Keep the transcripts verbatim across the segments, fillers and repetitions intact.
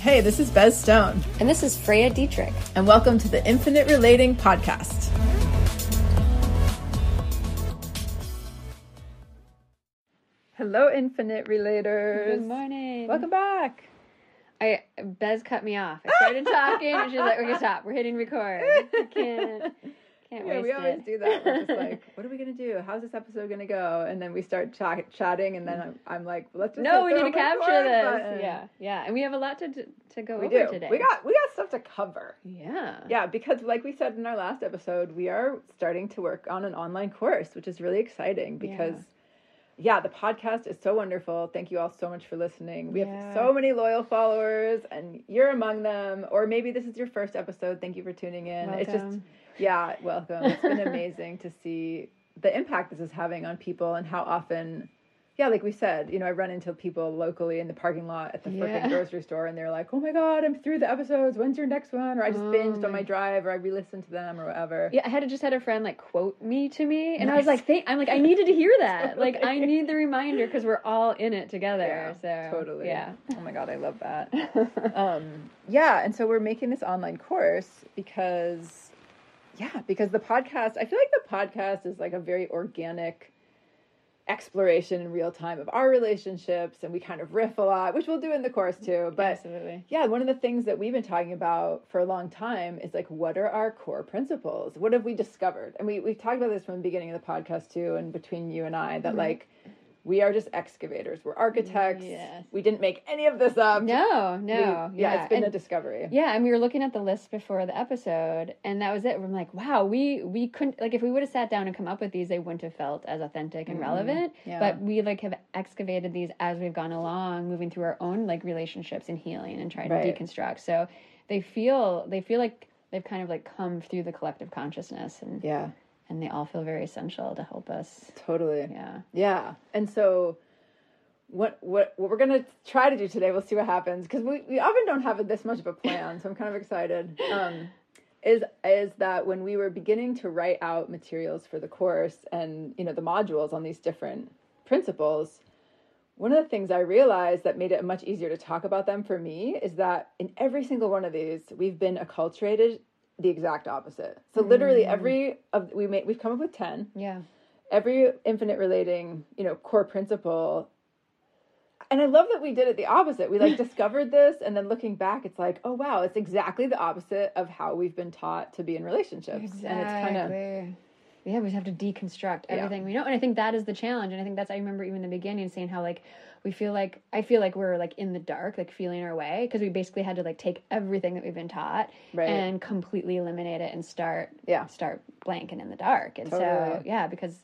Hey, this is Bez Stone. And this is Freya Dietrich. And welcome to the Infinite Relating Podcast. Hello, Infinite Relators. Good morning. Welcome back. I Bez cut me off. I started talking and she's like, we're going to stop. We're hitting record. I can't. Can't yeah, waste we always it. do that. We're just like, what are we going to do? How's this episode going to go? And then we start ch- chatting, and then I'm, I'm like, well, let's just No, we need to capture this. Button. Yeah, yeah. And we have a lot to to go we over do. today. We got we got stuff to cover. Yeah. Yeah, because like we said in our last episode, we are starting to work on an online course, which is really exciting because, yeah, yeah the podcast is so wonderful. Thank you all so much for listening. We yeah. have so many loyal followers, and you're among them. Or maybe this is your first episode. Thank you for tuning in. Welcome. It's just... Yeah, welcome. It's been amazing to see the impact this is having on people and how often, yeah, like we said, you know, I run into people locally in the parking lot at the yeah. freaking grocery store, and they're like, oh my God, I'm through the episodes. When's your next one? Or I just oh binged my... on my drive, or I re-listened to them or whatever. Yeah, I had to just had a friend like quote me to me, and nice. I was like, Thank- I'm like, I needed to hear that. Totally. Like, I need the reminder because we're all in it together. Yeah, so totally. Yeah. Oh my God, I love that. um, yeah, and so we're making this online course because... Yeah, because the podcast, I feel like the podcast is like a very organic exploration in real time of our relationships, and we kind of riff a lot, which we'll do in the course too. But Absolutely. yeah, one of the things that we've been talking about for a long time is like, what are our core principles? What have we discovered? And we, we've talked about this from the beginning of the podcast too, and between you and I, that mm-hmm. like, we are just excavators. We're architects. Yes. We didn't make any of this up. No, no. We, yeah, yeah, it's been and, a discovery. Yeah, and we were looking at the list before the episode, and that was it. I'm like, wow, we we couldn't, like, if we would have sat down and come up with these, they wouldn't have felt as authentic and mm-hmm. relevant. Yeah. But we, like, have excavated these as we've gone along, moving through our own, like, relationships and healing and trying right. to deconstruct. So they feel, they feel like they've kind of, like, come through the collective consciousness. And yeah. And they all feel very essential to help us. Totally. Yeah. Yeah. And so what what, what we're going to try to do today, we'll see what happens, because we, we often don't have this much of a plan, so I'm kind of excited, um, is is that when we were beginning to write out materials for the course and, you know, the modules on these different principles, one of the things I realized that made it much easier to talk about them for me is that in every single one of these, we've been acculturated the exact opposite. So literally every of we made we've come up with ten. Yeah. Every infinite relating, you know, core principle. And I love that we did it the opposite. We like discovered this, and then looking back, it's like, oh wow, it's exactly the opposite of how we've been taught to be in relationships. Exactly. And it's kind of yeah, we have to deconstruct everything yeah. we know. And I think that is the challenge. And I think that's, I remember even in the beginning saying how, like, we feel like, I feel like we're, like, in the dark, like, feeling our way, because we basically had to, like, take everything that we've been taught right. and completely eliminate it and start, yeah. start blank and in the dark. And totally. so, yeah, because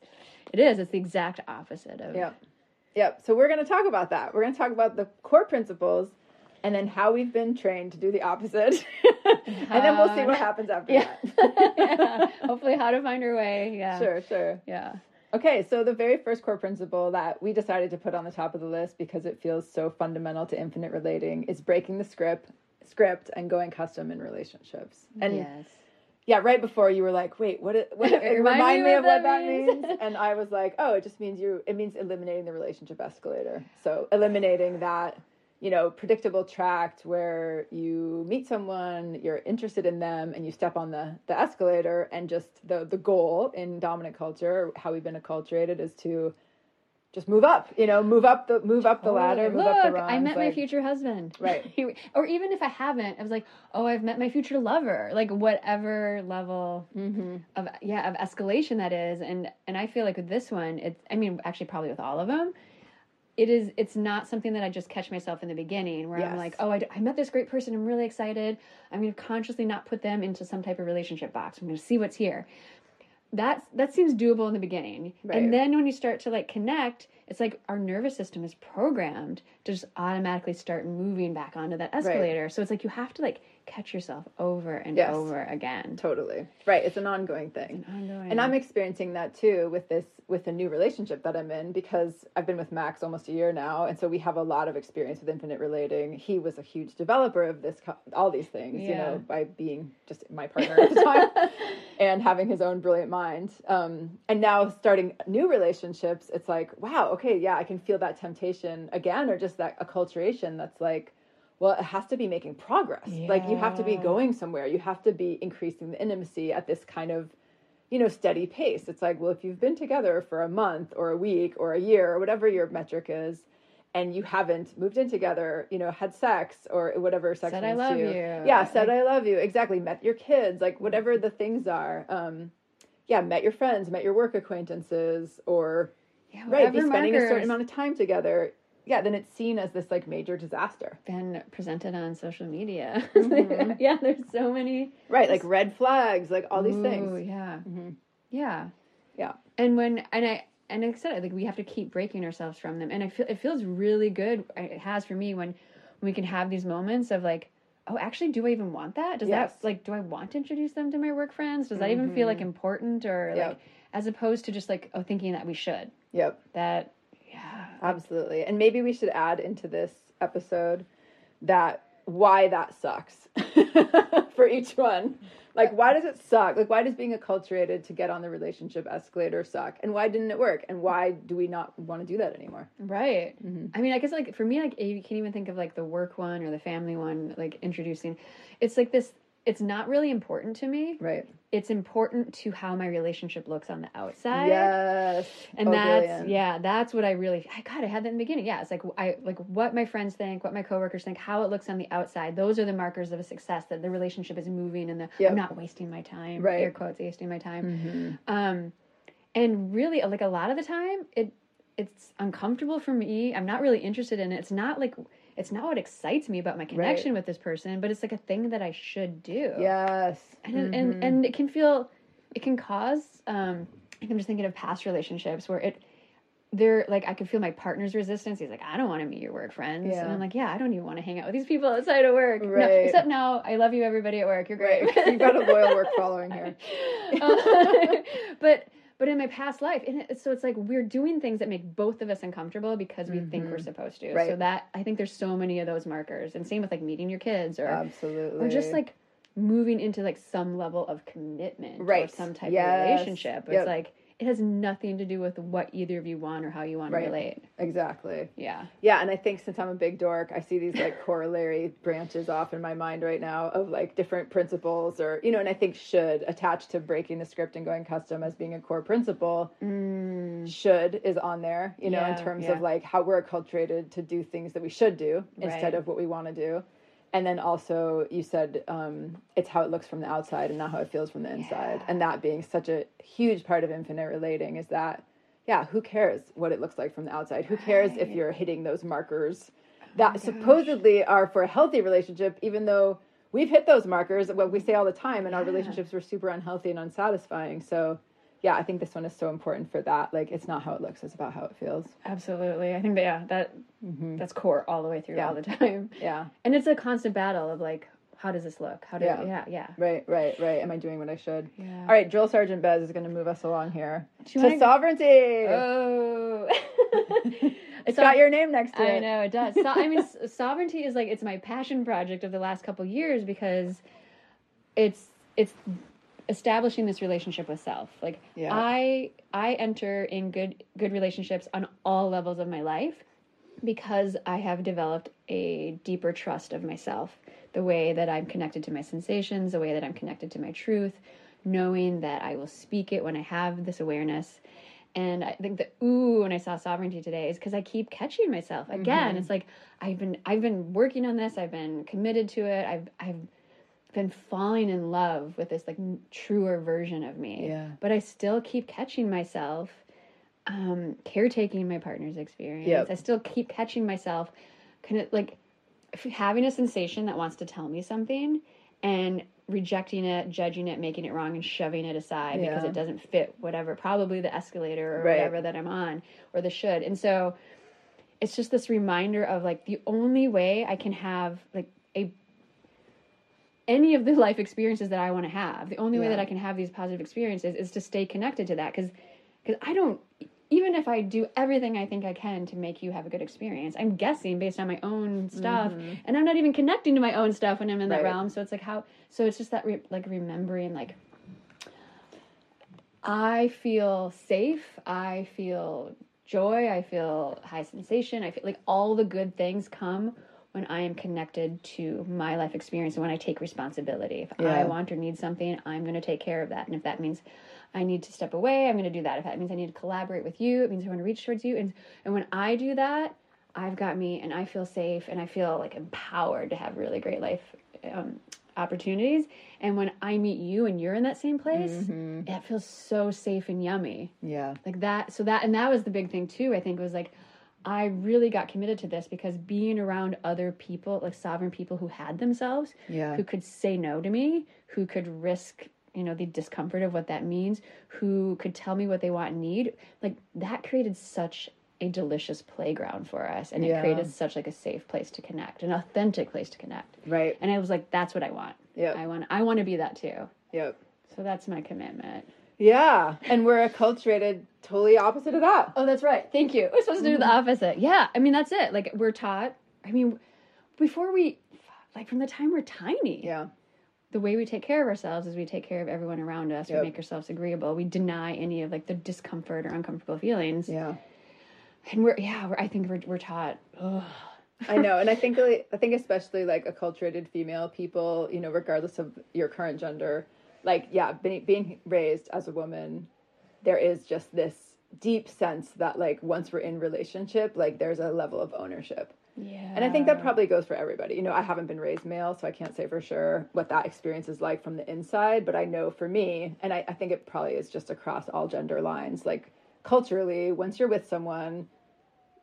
it is, it's the exact opposite of. Yep. Yep. So we're going to talk about that. We're going to talk about the core principles, and then how we've been trained to do the opposite. And then we'll see what happens after yeah. that. yeah. Hopefully how to find our way. Yeah. Sure, sure. Yeah. Okay, so the very first core principle that we decided to put on the top of the list because it feels so fundamental to infinite relating is breaking the script script and going custom in relationships. And yes. yeah, right before you were like, wait, what? It, what it, it remind, remind me, me of what that means. That means. And I was like, oh, it just means you, it means eliminating the relationship escalator. So eliminating that, you know, predictable tract where you meet someone, you're interested in them, and you step on the, the escalator, and just the, the goal in dominant culture, how we've been acculturated, is to just move up, you know, move up the move up the totally. ladder, move Look, up the rungs. I met like, my future husband. Right. Or even if I haven't, I was like, oh, I've met my future lover. Like whatever level mm-hmm. of yeah, of escalation that is. And and I feel like with this one, it's I mean, actually probably with all of them, It is, it's not something that I just catch myself in the beginning where yes. I'm like, oh, I, d- I met this great person. I'm really excited. I'm going to consciously not put them into some type of relationship box. I'm going to see what's here. That's, that seems doable in the beginning. Right. And then when you start to like connect, it's like our nervous system is programmed to just automatically start moving back onto that escalator. Right. So it's like, you have to like catch yourself over and yes. over again. Totally. Right. It's an ongoing thing. It's an ongoing. And I'm experiencing that too with this, with the new relationship that I'm in, because I've been with Max almost a year now. And so we have a lot of experience with infinite relating. He was a huge developer of this, all these things, yeah. you know, by being just my partner at the time and having his own brilliant mind. Um, and now starting new relationships, it's like, wow, okay, yeah, I can feel that temptation again, or just that acculturation that's like, well, it has to be making progress. Yeah. Like you have to be going somewhere. You have to be increasing the intimacy at this kind of, you know, steady pace. It's like, well, if you've been together for a month or a week or a year or whatever your metric is, and you haven't moved in together, you know, had sex or whatever sex means to you. Said I love you. Yeah, said I love you. Exactly. Met your kids, like whatever the things are. Um, yeah, met your friends, met your work acquaintances, or yeah, right, be spending markers. A certain amount of time together. Yeah, then it's seen as this like major disaster. Been presented on social media. Mm-hmm. Yeah, there's so many. Right, like red flags, like all these Ooh, things. Yeah. Mm-hmm. Yeah. Yeah. And when, and I, and like I said, like we have to keep breaking ourselves from them. And I feel, it feels really good. It has for me when we can have these moments of like, oh, actually, do I even want that? Does yes. that, like, do I want to introduce them to my work friends? Does that mm-hmm. even feel like important or yep. like, as opposed to just like, oh, thinking that we should. Yep. That, yeah. Absolutely. Like, and maybe we should add into this episode that why that sucks for each one. Like, why does it suck? Like, why does being acculturated to get on the relationship escalator suck? And why didn't it work? And why do we not want to do that anymore? Right. Mm-hmm. I mean, I guess, like, for me, like, you can't even think of, like, the work one or the family one, like, introducing. It's like this, it's not really important to me. Right. It's important to how my relationship looks on the outside. Yes. And oh, that's, brilliant. Yeah, that's what I really, I, God, I had that in the beginning. Yeah, it's like, I like what my friends think, what my coworkers think, how it looks on the outside. Those are the markers of a success, that the relationship is moving and the, yep. I'm not wasting my time. Right. Air quotes, wasting my time. Mm-hmm. Um, and really, like a lot of the time, it it's uncomfortable for me. I'm not really interested in it. It's not like... It's not what excites me about my connection right. with this person, but it's like a thing that I should do. Yes. And mm-hmm. and, and it can feel, it can cause, um, I'm just thinking of past relationships where it, they're like, I can feel my partner's resistance. He's like, I don't want to meet your work friends. Yeah. And I'm like, yeah, I don't even want to hang out with these people outside of work. Right. No, except now, I love you, everybody at work. You're great. Right. You've got a loyal work following here. uh, but... But in my past life, and it, so it's like we're doing things that make both of us uncomfortable because we mm-hmm. think we're supposed to. Right. So that, I think there's so many of those markers. And same with like meeting your kids or, Absolutely. Or just like moving into like some level of commitment right. or some type yes. of relationship. It's yep. like, it has nothing to do with what either of you want or how you want right. to relate. Exactly. Yeah. Yeah. And I think since I'm a big dork, I see these like corollary branches off in my mind right now of like different principles or, you know, and I think should attached to breaking the script and going custom as being a core principle. Mm. Should is on there, you know, yeah, in terms yeah. of like how we're acculturated to do things that we should do right. instead of what we want to do. And then also you said um, it's how it looks from the outside and not how it feels from the inside. Yeah. And that being such a huge part of infinite relating is that, yeah, who cares what it looks like from the outside? Who cares right. if you're hitting those markers that oh supposedly gosh. Are for a healthy relationship, even though we've hit those markers, what we say all the time, and yeah. our relationships were super unhealthy and unsatisfying. So yeah, I think this one is so important for that. Like, it's not how it looks, it's about how it feels. Absolutely. I think that, yeah, that... Mm-hmm. That's core all the way through yeah. all the time. Yeah. And it's a constant battle of like, how does this look? How do yeah. yeah, yeah. Right, right, right. Am I doing what I should? Yeah. All right, Drill Sergeant Bez is going to move us along here. To wanna... sovereignty. Oh. It's so, got your name next to it. I know, it does. So, I mean, sovereignty is like, it's my passion project of the last couple years because it's it's establishing this relationship with self. Like yeah. I I enter in good good relationships on all levels of my life. Because I have developed a deeper trust of myself, the way that I'm connected to my sensations, the way that I'm connected to my truth, knowing that I will speak it when I have this awareness. And I think the ooh, when I saw sovereignty today is because I keep catching myself again. Mm-hmm. It's like I've been I've been working on this. I've been committed to it. I've I've been falling in love with this like truer version of me. Yeah. But I still keep catching myself. Um, caretaking my partner's experience. Yep. I still keep catching myself kind of like having a sensation that wants to tell me something and rejecting it, judging it, making it wrong, and shoving it aside yeah. because it doesn't fit whatever, probably the escalator or right. whatever that I'm on or the should. And so it's just this reminder of like the only way I can have like a any of the life experiences that I want to have, the only yeah. way that I can have these positive experiences is to stay connected to that because because I don't... Even if I do everything I think I can to make you have a good experience, I'm guessing based on my own stuff, mm-hmm. and I'm not even connecting to my own stuff when I'm in that right. realm. So it's like how, so it's just that re- like remembering, like I feel safe, I feel joy, I feel high sensation, I feel like all the good things come when I am connected to my life experience and when I take responsibility. If yeah. I want or need something, I'm going to take care of that. And if that means I need to step away, I'm going to do that. If that means I need to collaborate with you, it means I want to reach towards you. And and when I do that, I've got me and I feel safe and I feel like empowered to have really great life um, opportunities. And when I meet you and you're in that same place, mm-hmm. it feels so safe and yummy. Yeah. Like that. So that, and that was the big thing too, I think, was like, I really got committed to this because being around other people, like sovereign people who had themselves, yeah. who could say no to me, who could risk, you know, the discomfort of what that means, who could tell me what they want and need, like that created such a delicious playground for us. And yeah. it created such like a safe place to connect, an authentic place to connect. Right. And I was like, that's what I want. Yep. I want, I want to be that too. Yep. So that's my commitment. Yeah. And we're acculturated totally opposite of that. Oh, that's right. Thank you. We're supposed to do the opposite. Yeah. I mean, that's it. Like, we're taught, I mean, before we, like, from the time we're tiny. Yeah. The way we take care of ourselves is we take care of everyone around us. Yep. We make ourselves agreeable. We deny any of, like, the discomfort or uncomfortable feelings. Yeah. And we're, yeah, we're, I think we're we're taught, ugh. I know, and I think, like, I think especially, like, acculturated female people, you know, regardless of your current gender, like, yeah, being, being raised as a woman, there is just this deep sense that, like, once we're in relationship, like, there's a level of ownership. Yeah. And I think that probably goes for everybody. You know, I haven't been raised male, so I can't say for sure what that experience is like from the inside, but I know for me, and I, I think it probably is just across all gender lines, like, culturally, once you're with someone,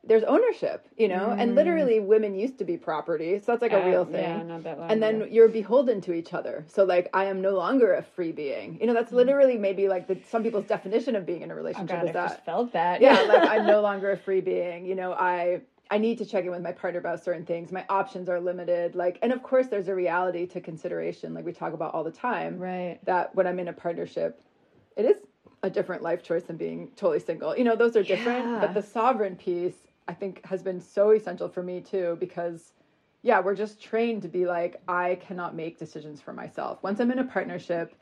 there's ownership, you know, mm. and literally women used to be property. So that's like a uh, real thing. Yeah, not that long and then ago. You're beholden to each other. So like, I am no longer a free being, you know, that's mm. literally maybe like the, some people's definition of being in a relationship. Oh God, is I that. Just felt that. Yeah. Like I'm no longer a free being, you know, I, I need to check in with my partner about certain things. My options are limited. Like, and of course there's a reality to consideration. Like we talk about all the time, right? That when I'm in a partnership, it is a different life choice than being totally single. You know, those are different, yeah. but the sovereign piece, I think, has been so essential for me too, because yeah, we're just trained to be like, I cannot make decisions for myself. Once I'm in a partnership,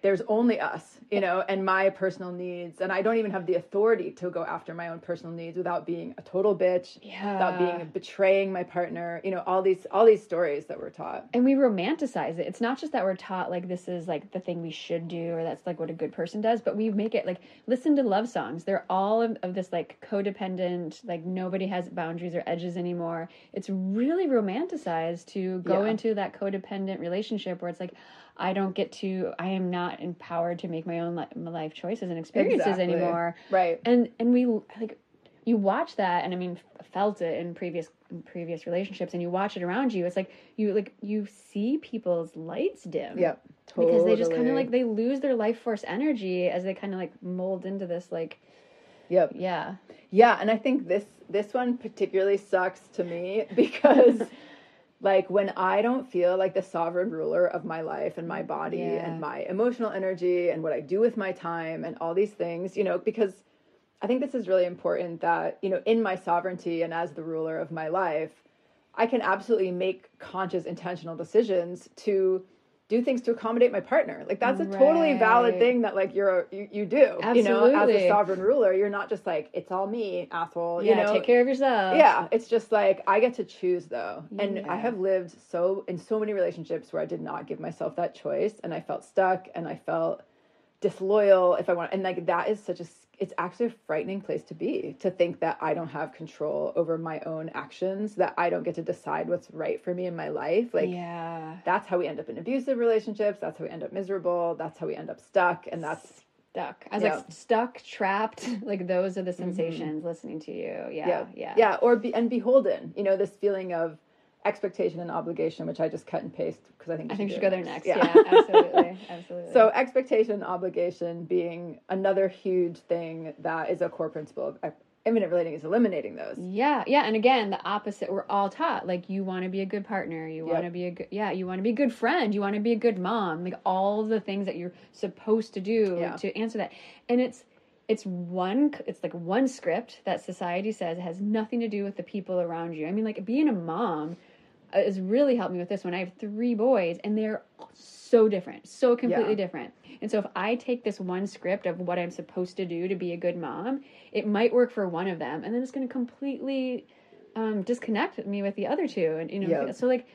there's only us, you know, and my personal needs. And I don't even have the authority to go after my own personal needs without being a total bitch, yeah. without being betraying my partner, you know, all these, all these stories that we're taught. And we romanticize it. It's not just that we're taught like, this is like the thing we should do, or that's like what a good person does, but we make it like, listen to love songs. They're all of, of this like codependent, like nobody has boundaries or edges anymore. It's really romanticized to go yeah. into that codependent relationship where it's like, I don't get to, I am not empowered to make my own li- life choices and experiences exactly. anymore. Right. And, and we like, you watch that and I mean, felt it in previous, in previous relationships and you watch it around you. It's like, you like, you see people's lights dim. Yep. Totally. Because they just kind of like, they lose their life force energy as they kind of like mold into this, like, yep. Yeah. Yeah. And I think this, this one particularly sucks to me because like when I don't feel like the sovereign ruler of my life and my body yeah. and my emotional energy and what I do with my time and all these things, you know, because I think this is really important that, you know, in my sovereignty and as the ruler of my life, I can absolutely make conscious, intentional decisions to do things to accommodate my partner. Like that's a right. totally valid thing that like you're, a, you, you do, absolutely. You know, as a sovereign ruler, you're not just like, it's all me, asshole. Yeah, you know, take care of yourself. Yeah. It's just like, I get to choose though. And yeah. I have lived so in so many relationships where I did not give myself that choice and I felt stuck and I felt disloyal if I want. And like, that is such a, it's actually a frightening place to be, to think that I don't have control over my own actions, that I don't get to decide what's right for me in my life. Like, yeah. that's how we end up in abusive relationships. That's how we end up miserable. That's how we end up stuck. And that's stuck. I was yeah. like stuck, trapped. Like those are the sensations mm-hmm. listening to you. Yeah. Yeah. Yeah. yeah. Or be, and beholden, you know, this feeling of expectation and obligation, which I just cut and paste because I think I think should go there next. Yeah, yeah absolutely, absolutely. So expectation and obligation being another huge thing that is a core principle of infinite relating is eliminating those. Yeah, yeah, and again, the opposite. We're all taught like you want to be a good partner, you want to yep. be a good yeah, you want to be a good friend, you want to be a good mom, like all the things that you're supposed to do yeah. to answer that, and it's. It's one, it's like one script that society says has nothing to do with the people around you. I mean, like being a mom has really helped me with this one. I have three boys and they're so different, so completely yeah. different. And so if I take this one script of what I'm supposed to do to be a good mom, it might work for one of them. And then it's going to completely um, disconnect me with the other two. And, you know, yep. so like,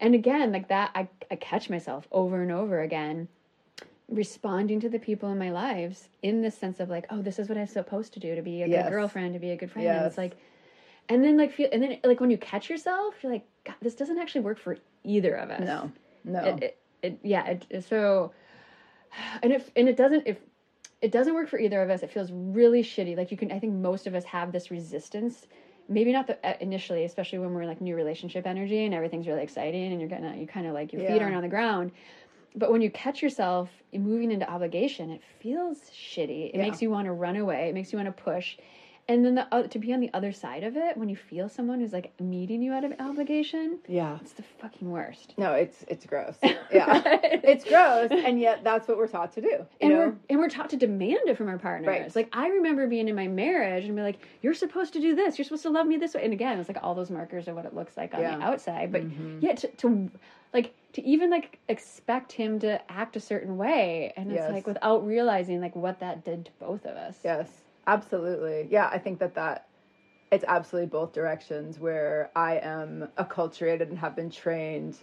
and again, like that, I, I catch myself over and over again, responding to the people in my lives in this sense of like, oh, this is what I'm supposed to do to be a yes. good girlfriend, to be a good friend. Yes. And it's like, and then like, feel, and then like when you catch yourself, you're like, God, this doesn't actually work for either of us. No, no. It, it, it, yeah. It, so, and if, and it doesn't, if, it doesn't work for either of us, it feels really shitty. Like you can, I think most of us have this resistance, maybe not the, uh, initially, especially when we're in like new relationship energy and everything's really exciting and you're getting, you kind of like your yeah. feet aren't on the ground. But when you catch yourself moving into obligation, it feels shitty. It yeah. makes you want to run away. It makes you want to push. And then the, uh, to be on the other side of it, when you feel someone who's like meeting you out of obligation, yeah, it's the fucking worst. No, it's it's gross. Yeah, it's gross, and yet that's what we're taught to do. You and know? we're and we're taught to demand it from our partners. Right. Like I remember being in my marriage and be like, "You're supposed to do this. You're supposed to love me this way." And again, it's like all those markers of what it looks like on yeah. the outside, but mm-hmm. yet to, to like to even like expect him to act a certain way, and it's yes. like without realizing like what that did to both of us. Yes. Absolutely. Yeah, I think that that, it's absolutely both directions where I am acculturated and have been trained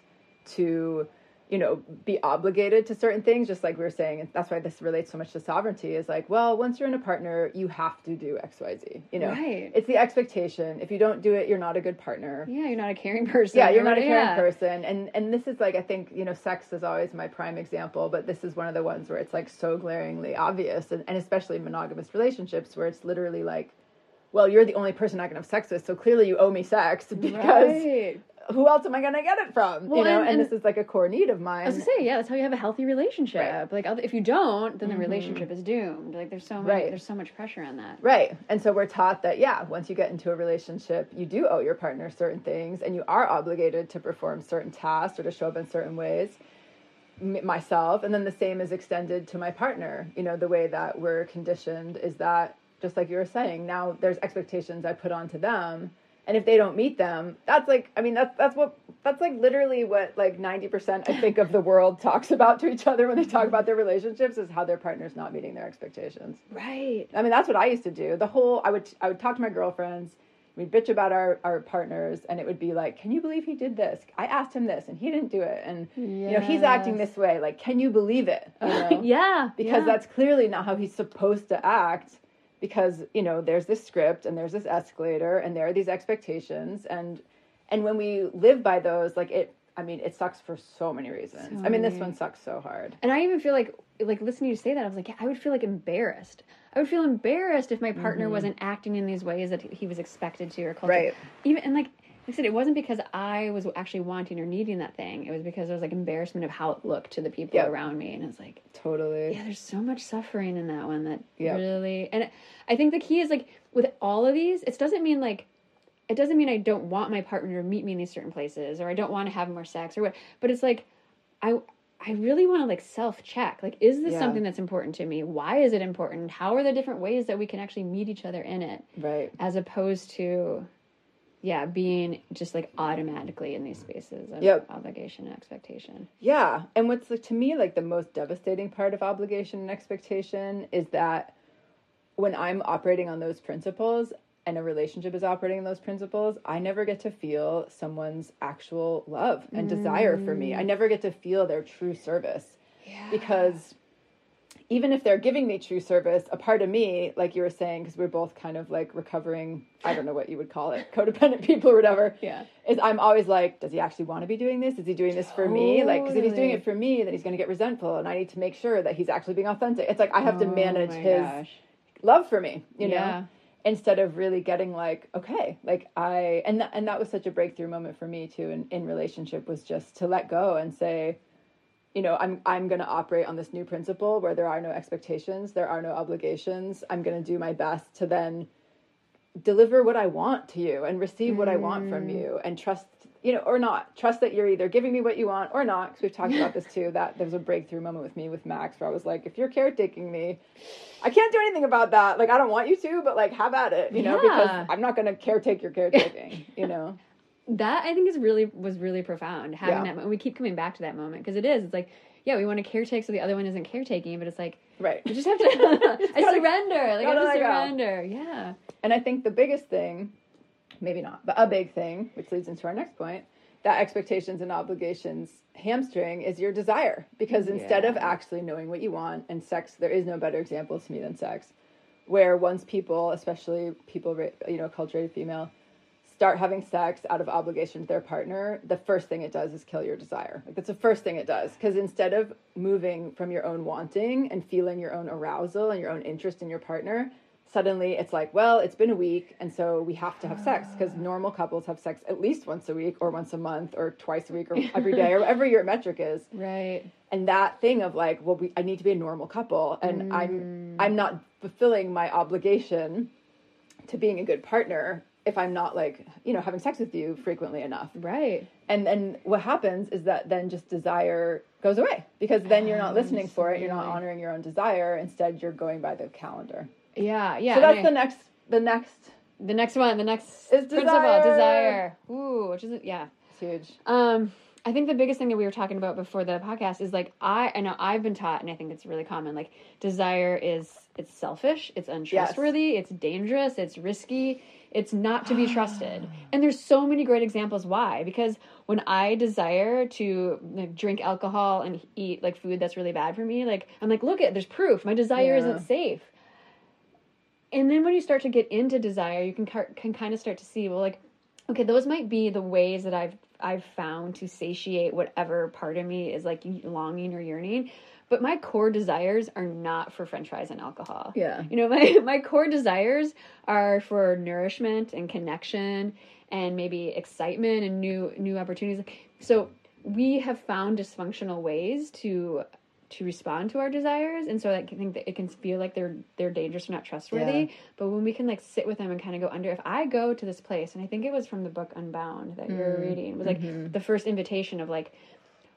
to, you know, be obligated to certain things, just like we were saying, and that's why this relates so much to sovereignty, is like, well, once you're in a partner, you have to do X, Y, Z, you know? Right. It's the expectation. If you don't do it, you're not a good partner. Yeah, you're not a caring person. Yeah, you're not a caring yeah. person. And and this is like, I think, you know, sex is always my prime example, but this is one of the ones where it's like so glaringly obvious, and, and especially in monogamous relationships where it's literally like, well, you're the only person I can have sex with, so clearly you owe me sex because... Right. Who else am I going to get it from? Well, you know, and, and, and this is like a core need of mine. I was going to say, yeah, that's how you have a healthy relationship. Right. Like if you don't, then the mm-hmm. relationship is doomed. Like there's so much, right. there's so much pressure on that. Right. And so we're taught that, yeah, once you get into a relationship, you do owe your partner certain things and you are obligated to perform certain tasks or to show up in certain ways. M- myself. And then the same is extended to my partner. You know, the way that we're conditioned is that just like you were saying, now there's expectations I put onto them. And if they don't meet them, that's like, I mean, that's, that's what, that's like literally what like ninety percent I think of the world talks about to each other when they talk about their relationships is how their partner's not meeting their expectations. Right. I mean, that's what I used to do. The whole, I would, I would talk to my girlfriends, we'd bitch about our, our partners and it would be like, can you believe he did this? I asked him this and he didn't do it. And yes. you know, he's acting this way. Like, can you believe it? You know? yeah. Because yeah. that's clearly not how he's supposed to act. Because, you know, there's this script and there's this escalator and there are these expectations. And and when we live by those, like it, I mean, it sucks for so many reasons. So I mean, this one sucks so hard. And I even feel like, like listening to you say that, I was like, yeah, I would feel like embarrassed. I would feel embarrassed if my partner mm-hmm. wasn't acting in these ways that he was expected to or culture. Right. Even, and like I said, it wasn't because I was actually wanting or needing that thing. It was because there was like embarrassment of how it looked to the people yep. around me. And it's like, totally. Yeah, there's so much suffering in that one that yep. really, and I think the key is like with all of these, it doesn't mean like, it doesn't mean I don't want my partner to meet me in these certain places or I don't want to have more sex or what, but it's like, I, I really want to like self-check. Like, is this yeah. something that's important to me? Why is it important? How are the different ways that we can actually meet each other in it? Right. As opposed to... Yeah, being just, like, automatically in these spaces of yep. obligation and expectation. Yeah, and what's, like, to me, like, the most devastating part of obligation and expectation is that when I'm operating on those principles and a relationship is operating on those principles, I never get to feel someone's actual love and mm. desire for me. I never get to feel their true service yeah. because... Even if they're giving me true service, a part of me, like you were saying, because we're both kind of like recovering, I don't know what you would call it, codependent people or whatever, yeah. is I'm always like, does he actually want to be doing this? Is he doing this for me? Like, because if he's doing it for me, then he's going to get resentful and I need to make sure that he's actually being authentic. It's like I have oh, to manage his gosh. love for me, you yeah. know, instead of really getting like, okay, like I, and, th- and that was such a breakthrough moment for me too in, in relationship was just to let go and say, you know, I'm I'm going to operate on this new principle where there are no expectations, there are no obligations. I'm going to do my best to then deliver what I want to you and receive mm. what I want from you and trust, you know, or not. Trust that you're either giving me what you want or not, because we've talked about this too, that there was a breakthrough moment with me with Max where I was like, if you're caretaking me, I can't do anything about that. Like, I don't want you to, but like, have at it, you yeah. know, because I'm not going to caretake your caretaking, you know. That I think is really was really profound. Having yeah. that moment, we keep coming back to that moment because it is. It's like, yeah, we want to caretake, so the other one isn't caretaking, but it's like, right, you just have to. I gotta, surrender. Like I have to surrender. Go. Yeah. And I think the biggest thing maybe not, but a big thing, which leads into our next point, that expectations and obligations hamstring is your desire. Because instead yeah. of actually knowing what you want, and sex, there is no better example to me than sex, where once people, especially people, you know, cultured female, start having sex out of obligation to their partner, the first thing it does is kill your desire. Like, that's the first thing it does. Because instead of moving from your own wanting and feeling your own arousal and your own interest in your partner, suddenly it's like, well, it's been a week, and so we have to have sex. Because normal couples have sex at least once a week or once a month or twice a week or every day or whatever your metric is. Right. And that thing of like, well, we, I need to be a normal couple, and mm. I'm I'm not fulfilling my obligation to being a good partner if I'm not, like, you know, having sex with you frequently enough. Right. And then what happens is that then just desire goes away, because then you're not listening Absolutely. for it. You're not honoring your own desire. Instead, you're going by the calendar. Yeah. Yeah. So that's I, the next, the next, the next one, the next is desire. principle, desire. Ooh, which is, yeah. It's huge. Um, I think the biggest thing that we were talking about before the podcast is, like, I, I know I've been taught, and I think it's really common, like, desire is, it's selfish, it's untrustworthy, yes. it's dangerous, it's risky. It's not to be trusted. And there's so many great examples why. Because when I desire to, like, drink alcohol and eat, like, food that's really bad for me, like, I'm like, look, at there's proof. My desire yeah. isn't safe. And then when you start to get into desire, you can can kind of start to see, well, like, okay, those might be the ways that I've I've found to satiate whatever part of me is, like, longing or yearning. But my core desires are not for french fries and alcohol. Yeah. You know, my, my core desires are for nourishment and connection and maybe excitement and new new opportunities. So we have found dysfunctional ways to to respond to our desires. And so I think that it can feel like they're they're dangerous or not trustworthy. Yeah. But when we can, like, sit with them and kind of go under, if I go to this place, and I think it was from the book Unbound that mm. you were reading, it was like mm-hmm. the first invitation of, like,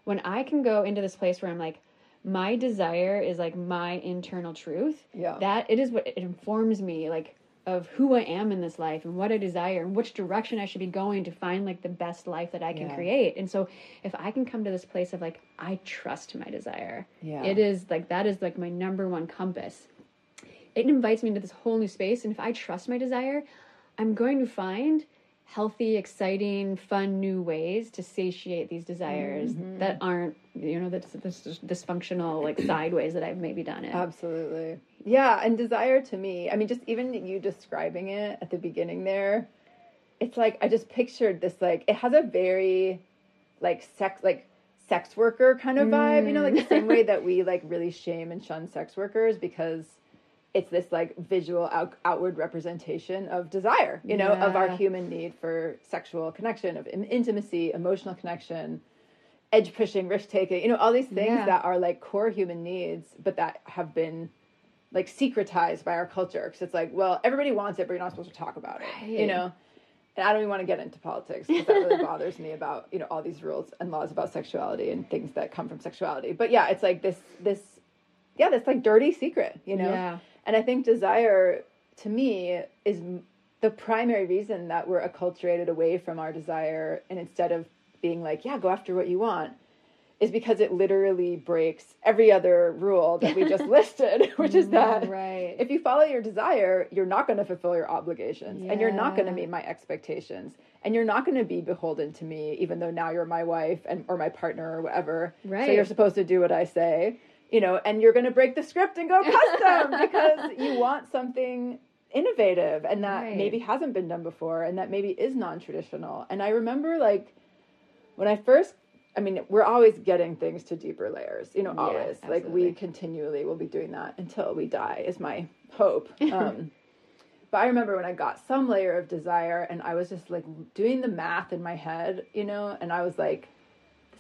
when I can go into this place where I'm like, my desire is, like, my internal truth. Yeah. That it is what it informs me, like, of who I am in this life and what I desire and which direction I should be going to find, like, the best life that I can yeah. create. And so if I can come to this place of, like, I trust my desire, yeah. it is like, that is, like, my number one compass. It invites me into this whole new space. And if I trust my desire, I'm going to find healthy, exciting, fun, new ways to satiate these desires mm-hmm. that aren't, you know, that's this dysfunctional, like, sideways that I've maybe done it. Absolutely. Yeah. And desire to me, I mean, just even you describing it at the beginning there, it's like, I just pictured this, like, it has a very, like, sex, like, sex worker kind of vibe, mm. you know, like the same way that we, like, really shame and shun sex workers because it's this, like, visual out- outward representation of desire, you know, yeah. of our human need for sexual connection, of in- intimacy, emotional connection, edge pushing, risk taking, you know, all these things yeah. that are, like, core human needs, but that have been, like, secretized by our culture. Because it's like, well, everybody wants it, but you're not supposed to talk about it, right. you know? And I don't even want to get into politics because that really bothers me about, you know, all these rules and laws about sexuality and things that come from sexuality. But yeah, it's like this, this, yeah, this, like, dirty secret, you know? Yeah. And I think desire, to me, is the primary reason that we're acculturated away from our desire, and instead of being like, yeah, go after what you want, is because it literally breaks every other rule that we just listed, which is that right. if you follow your desire, you're not going to fulfill your obligations, yeah. and you're not going to meet my expectations, and you're not going to be beholden to me, even though now you're my wife and or my partner or whatever, right. so you're supposed to do what I say. You know, and you're going to break the script and go custom because you want something innovative and that right. maybe hasn't been done before and that maybe is non-traditional. And I remember, like, when I first, I mean, we're always getting things to deeper layers, you know, yeah, always. Absolutely. Like, we continually will be doing that until we die is my hope. Um, but I remember when I got some layer of desire and I was just, like, doing the math in my head, you know, and I was like,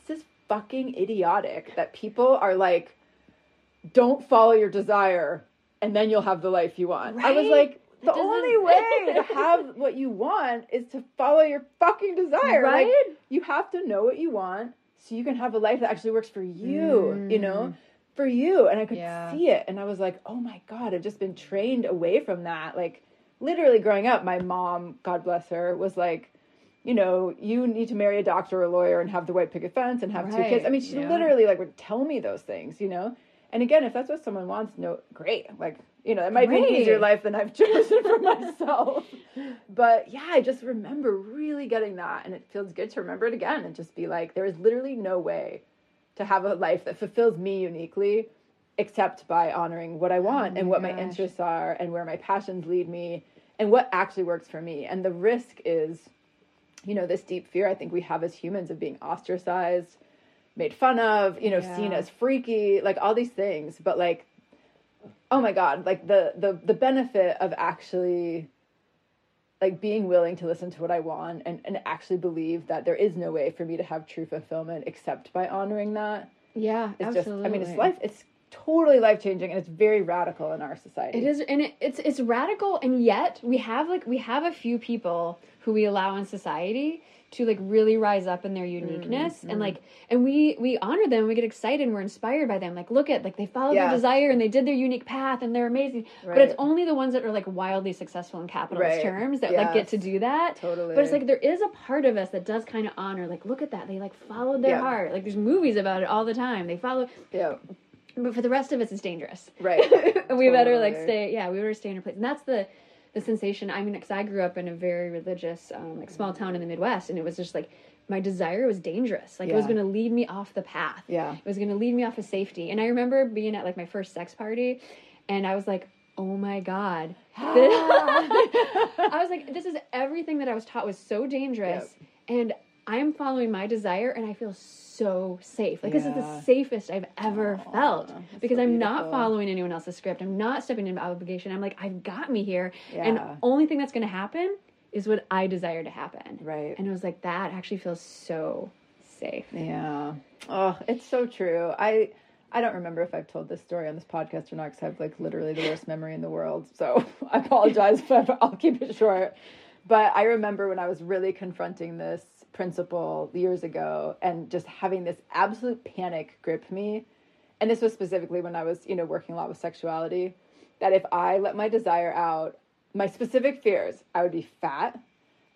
this is fucking idiotic that people are like, don't follow your desire, and then you'll have the life you want. Right? I was like, the only way to have what you want is to follow your fucking desire. Right? Like, you have to know what you want so you can have a life that actually works for you, mm. you know, for you. And I could yeah. see it. And I was like, oh my God, I've just been trained away from that. Like, literally growing up, my mom, God bless her, was like, you know, you need to marry a doctor or a lawyer and have the white picket fence and have right. two kids. I mean, she yeah. literally, like, would tell me those things, you know. And again, if that's what someone wants, no, great. Like, you know, it might great. be an easier life than I've chosen for myself. But yeah, I just remember really getting that. And it feels good to remember it again and just be like, there is literally no way to have a life that fulfills me uniquely except by honoring what I want oh and what gosh. my interests are and where my passions lead me and what actually works for me. And the risk is, you know, this deep fear I think we have as humans of being ostracized, made fun of, you know, yeah. seen as freaky, like all these things. But like, oh my God, like the, the, the benefit of actually like being willing to listen to what I want and, and actually believe that there is no way for me to have true fulfillment except by honoring that. Yeah, it's absolutely. Just, I mean, it's life, it's totally life-changing, and it's very radical in our society. It is, and it, it's it's radical, and yet we have like we have a few people who we allow in society to like really rise up in their uniqueness, mm-hmm. and like, and we we honor them, we get excited, and we're inspired by them. Like, look at like they followed yeah. their desire and they did their unique path, and they're amazing. Right. But it's only the ones that are like wildly successful in capitalist right. terms that yes. like get to do that. Totally. But it's like there is a part of us that does kind of honor, like, look at that, they like followed their yeah. heart. Like, there's movies about it all the time. They follow. Yeah. But for the rest of us, it's dangerous. Right. And we totally. better like stay, yeah, we better stay in our place. And that's the, the sensation. I mean, because I grew up in a very religious, um, like small town in the Midwest. And it was just like, my desire was dangerous. Like yeah. it was going to lead me off the path. Yeah. It was going to lead me off of safety. And I remember being at like my first sex party, and I was like, oh my God. I was like, this is everything that I was taught was so dangerous. Yep. And I'm following my desire, and I feel so safe. Like, yeah. this is the safest I've ever Aww, felt because so I'm not following anyone else's script. I'm not stepping into obligation. I'm like, I've got me here. Yeah. And the only thing that's going to happen is what I desire to happen. Right. And I was like, that actually feels so safe. Yeah. Oh, it's so true. I, I don't remember if I've told this story on this podcast or not, because I have like literally the worst memory in the world. So I apologize, but I'll keep it short. But I remember when I was really confronting this principle years ago and just having this absolute panic grip me. And this was specifically when I was, you know, working a lot with sexuality, that if I let my desire out, my specific fears, I would be fat,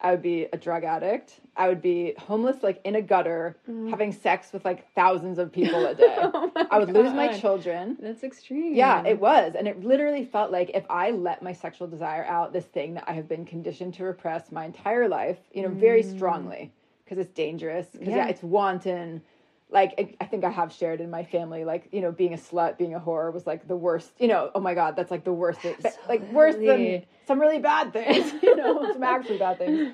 I would be a drug addict, I would be homeless, like in a gutter, mm. having sex with like thousands of people a day. oh I would God. lose my children. That's extreme. Yeah, it was. And it literally felt like if I let my sexual desire out, this thing that I have been conditioned to repress my entire life, you know, mm. very strongly. Because it's dangerous, because yeah. yeah, it's wanton. Like, I think I have shared in my family, like, you know, being a slut, being a whore was like the worst, you know, oh my God, that's like the worst thing. Like, worse than some really bad things, you know, some actually bad things.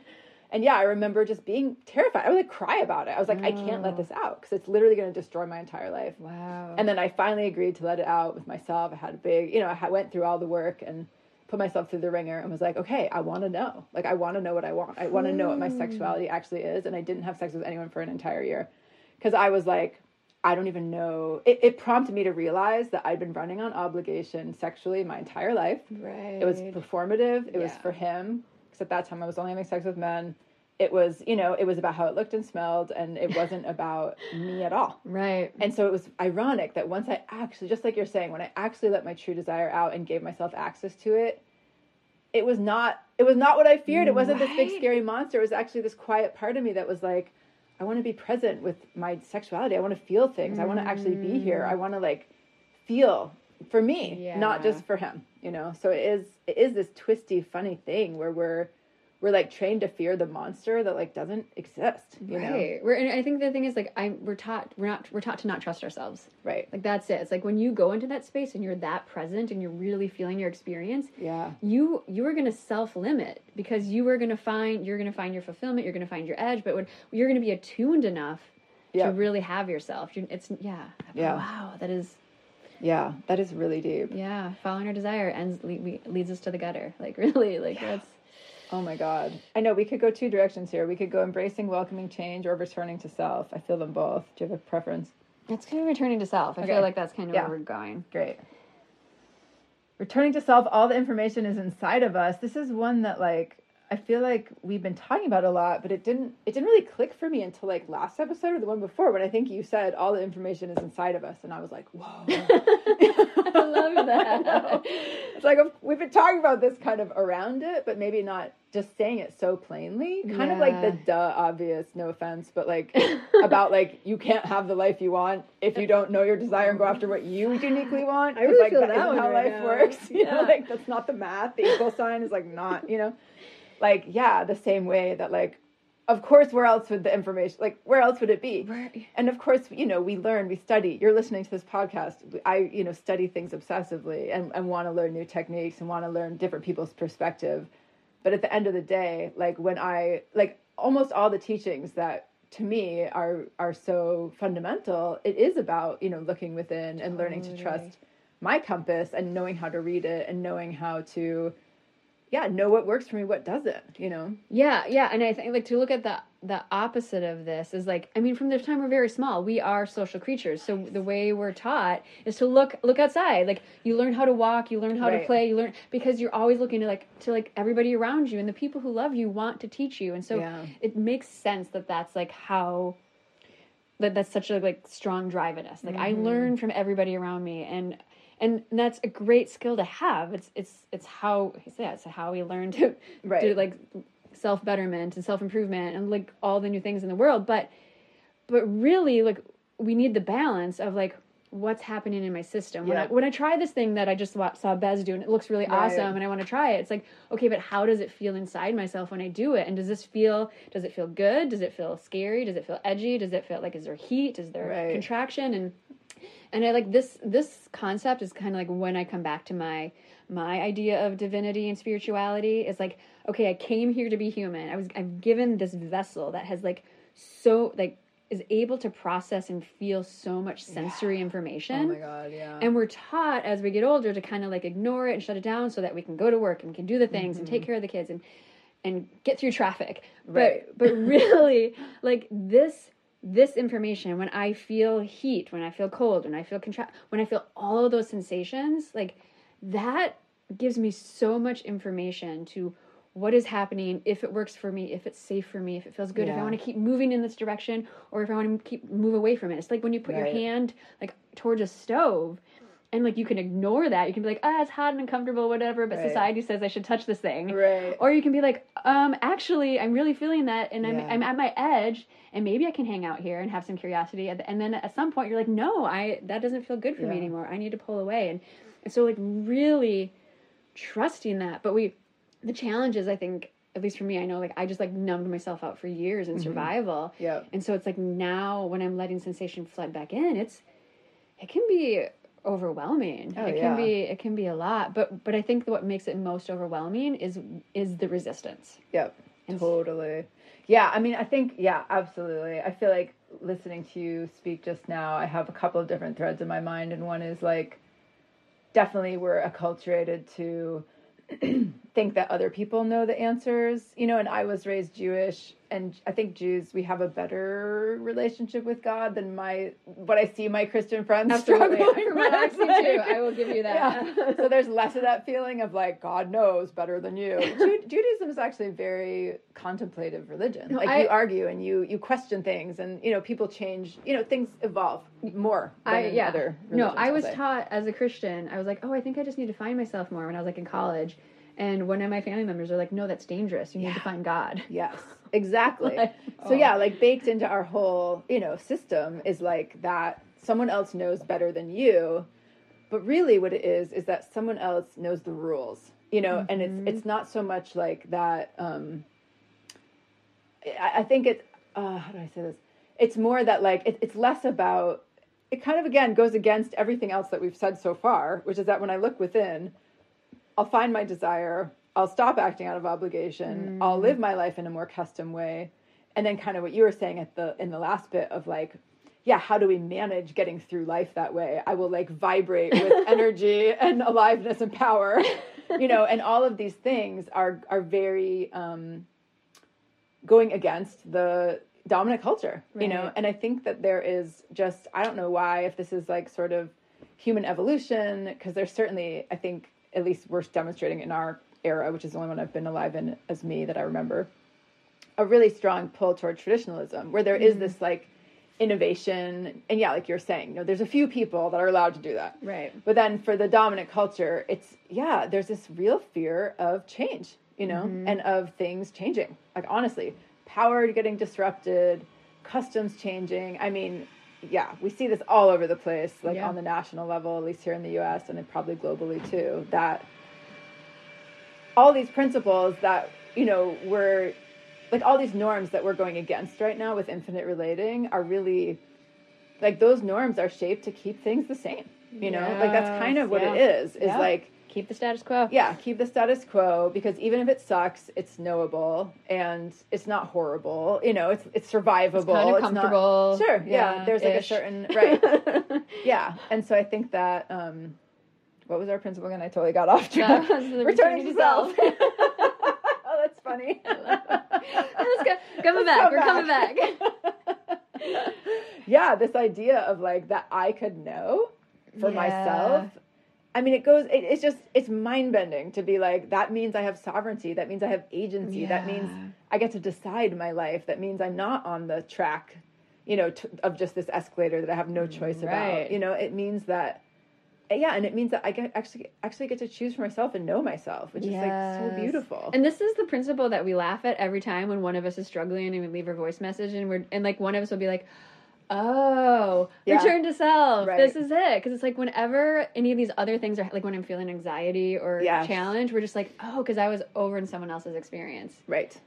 And yeah, I remember just being terrified. I would like cry about it. I was like, oh. I can't let this out because it's literally going to destroy my entire life. Wow. And then I finally agreed to let it out with myself. I had a big, you know, I went through all the work and put myself through the ringer and was like, okay, I want to know. Like, I want to know what I want. I want to know what my sexuality actually is. And I didn't have sex with anyone for an entire year because I was like, I don't even know. It, it prompted me to realize that I'd been running on obligation sexually my entire life. Right. It was performative. It yeah. was for him. Because at that time I was only having sex with men. It was, you know, it was about how it looked and smelled, and it wasn't about me at all. Right. And so it was ironic that once I actually, just like you're saying, when I actually let my true desire out and gave myself access to it, it was not, it was not what I feared. It wasn't right. this big scary monster. It was actually this quiet part of me that was like, I want to be present with my sexuality. I want to feel things. Mm. I want to actually be here. I want to like feel for me, yeah. not just for him, you know? So it is, it is this twisty, funny thing where we're, We're, like, trained to fear the monster that, like, doesn't exist, you right. know? Right. We're, and I think the thing is, like, I'm, we're taught, we're not, we're taught to not trust ourselves. Right. Like, that's it. It's, like, when you go into that space and you're that present and you're really feeling your experience, yeah. you, you are going to self-limit because you are going to find, you're going to find your fulfillment, you're going to find your edge, but when you're going to be attuned enough yep. to really have yourself. You're, it's, yeah. yeah. Wow, that is... Yeah, that is really deep. Yeah, following our desire ends, le- we, leads us to the gutter. Like, really, like, yeah. that's... Oh my God. I know we could go two directions here. We could go embracing, welcoming change, or returning to self. I feel them both. Do you have a preference? That's kind of returning to self. I okay. feel like that's kind of yeah. where we're going. Great. Returning to self, all the information is inside of us. This is one that, like, I feel like we've been talking about a lot, but it didn't it didn't really click for me until like last episode or the one before, when I think you said all the information is inside of us, and I was like, whoa. I love that. It's like we've been talking about this kind of around it, but maybe not just saying it so plainly. Kind yeah. of like the duh obvious, no offense, but like about like you can't have the life you want if you don't know your desire and go after what you uniquely want. I really like, feel that, that isn't how right life now. Works. You yeah. know, like that's not the math. The equal sign is like not, you know. Like, yeah, the same way that, like, of course, where else would the information, like, where else would it be? Right. And, of course, you know, we learn, we study. You're listening to this podcast. I, you know, study things obsessively and, and want to learn new techniques and want to learn different people's perspective. But at the end of the day, like, when I, like, almost all the teachings that, to me, are are so fundamental, it is about, you know, looking within and totally. Learning to trust my compass and knowing how to read it and knowing how to... Yeah, know what works for me, what doesn't, you know? Yeah, yeah, and I think, like, to look at the the opposite of this is, like, I mean, from the time we're very small, we are social creatures, so the way we're taught is to look look outside. Like, you learn how to walk, you learn how right. to play, you learn, because you're always looking to, like, to, like, everybody around you, and the people who love you want to teach you, and so yeah. it makes sense that that's, like, how... That that's such a, like, strong drive in us. Like, mm-hmm. I learn from everybody around me, and... And that's a great skill to have. It's it's it's how yeah, it's how we learn to right. do like self betterment and self improvement and like all the new things in the world. But but really, like, we need the balance of like what's happening in my system. Yeah. When I when I try this thing that I just saw Bez do and it looks really right. awesome and I want to try it, it's like, okay, but how does it feel inside myself when I do it? And does this feel does it feel good? Does it feel scary? Does it feel edgy? Does it feel like is there heat? Is there right. contraction? And And I like this, this concept is kind of like when I come back to my, my idea of divinity and spirituality is like, okay, I came here to be human. I was, I'm given this vessel that has like, so like is able to process and feel so much sensory yeah. information. Oh my God, yeah. And we're taught as we get older to kind of like ignore it and shut it down so that we can go to work and we can do the things mm-hmm. and take care of the kids and, and get through traffic. Right. But, but really like this This information, when I feel heat, when I feel cold, when I feel contra- when I feel all of those sensations, like that gives me so much information to what is happening, if it works for me, if it's safe for me, if it feels good, yeah. if I want to keep moving in this direction, or if I want to keep move away from it. It's like when you put right. your hand like towards a stove, and like you can ignore that. You can be like, ah, it's hot and uncomfortable, whatever. But right. society says I should touch this thing, right? Or you can be like, um, actually, I'm really feeling that, and I'm yeah. I'm at my edge. And maybe I can hang out here and have some curiosity. And then at some point you're like, no, I that doesn't feel good for yeah. me anymore. I need to pull away. And, and so like really trusting that. But we, the challenge is, I think, at least for me, I know like I just like numbed myself out for years in mm-hmm. survival. Yeah. And so it's like now when I'm letting sensation flood back in, it's, it can be overwhelming. Oh, it yeah. can be, it can be a lot. But, but I think what makes it most overwhelming is, is the resistance. Yep. Totally. Yeah, I mean, I think, yeah, absolutely. I feel like listening to you speak just now, I have a couple of different threads in my mind, and one is, like, definitely we're acculturated to think that other people know the answers, you know, and I was raised Jewish, and I think Jews, we have a better relationship with God than my, what I see my Christian friends Absolutely. Struggling with. I see like, too. I will give you that. Yeah. So there's less of that feeling of like, God knows better than you. Ju- Judaism is actually a very contemplative religion. No, like I, you argue and you, you question things and, you know, people change, you know, things evolve more than I, yeah. other religions. No, I was taught as a Christian, I was like, oh, I think I just need to find myself more when I was like in college. And one of my family members are like, no, that's dangerous. You yeah. need to find God. Yes, exactly. like, so oh. yeah, like baked into our whole, you know, system is like that someone else knows better than you. But really what it is, is that someone else knows the rules, you know, mm-hmm. and it's, it's not so much like that. Um, I, I think it's, uh, how do I say this? It's more that like, it, it's less about, it kind of, again, goes against everything else that we've said so far, which is that when I look within, I'll find my desire, I'll stop acting out of obligation, mm. I'll live my life in a more custom way, and then kind of what you were saying at the in the last bit of like, yeah, how do we manage getting through life that way? I will like vibrate with energy and aliveness and power, you know, and all of these things are are very um, going against the dominant culture, right. you know, and I think that there is just, I don't know why, if this is like sort of human evolution, because there's certainly, I think, at least we're demonstrating in our era, which is the only one I've been alive in as me that I remember, a really strong pull toward traditionalism, where there mm-hmm. is this like innovation. And yeah, like you're saying, you know, there's a few people that are allowed to do that. Right. But then for the dominant culture, it's, yeah, there's this real fear of change, you know, mm-hmm. and of things changing. Like, honestly, power getting disrupted, customs changing. I mean, yeah, we see this all over the place, like yeah. on the national level, at least here in the U S, and then probably globally too, that all these principles that, you know, were like all these norms that we're going against right now with infinite relating are really like those norms are shaped to keep things the same, you yes. know, like that's kind of what yeah. it is, is yeah. like keep the status quo. Yeah. Keep the status quo, because even if it sucks, it's knowable and it's not horrible. You know, it's, it's survivable. It's kind of comfortable. It's not, sure. Yeah. yeah there's like ish. a certain, right. yeah. And so I think that, um, what was our principle again? I totally got off track. No, so Returning to self. Oh, that's funny. I love that. Let's go. Coming Let's back. We're back. coming back. Yeah, this idea of like that I could know for yeah. myself. I mean, it goes, it, it's just, it's mind bending to be like, that means I have sovereignty. That means I have agency. Yeah. That means I get to decide my life. That means I'm not on the track, you know, t- of just this escalator that I have no choice right. about. You know, it means that. Yeah, and it means that I get actually actually get to choose for myself and know myself, which yes. is like so beautiful. And this is the principle that we laugh at every time when one of us is struggling and we leave a voice message and we're and like one of us will be like, "Oh, yeah. return to self. Right. This is it." Because it's like whenever any of these other things are like when I'm feeling anxiety or yes. challenge, we're just like, "Oh, because I was over in someone else's experience." Right.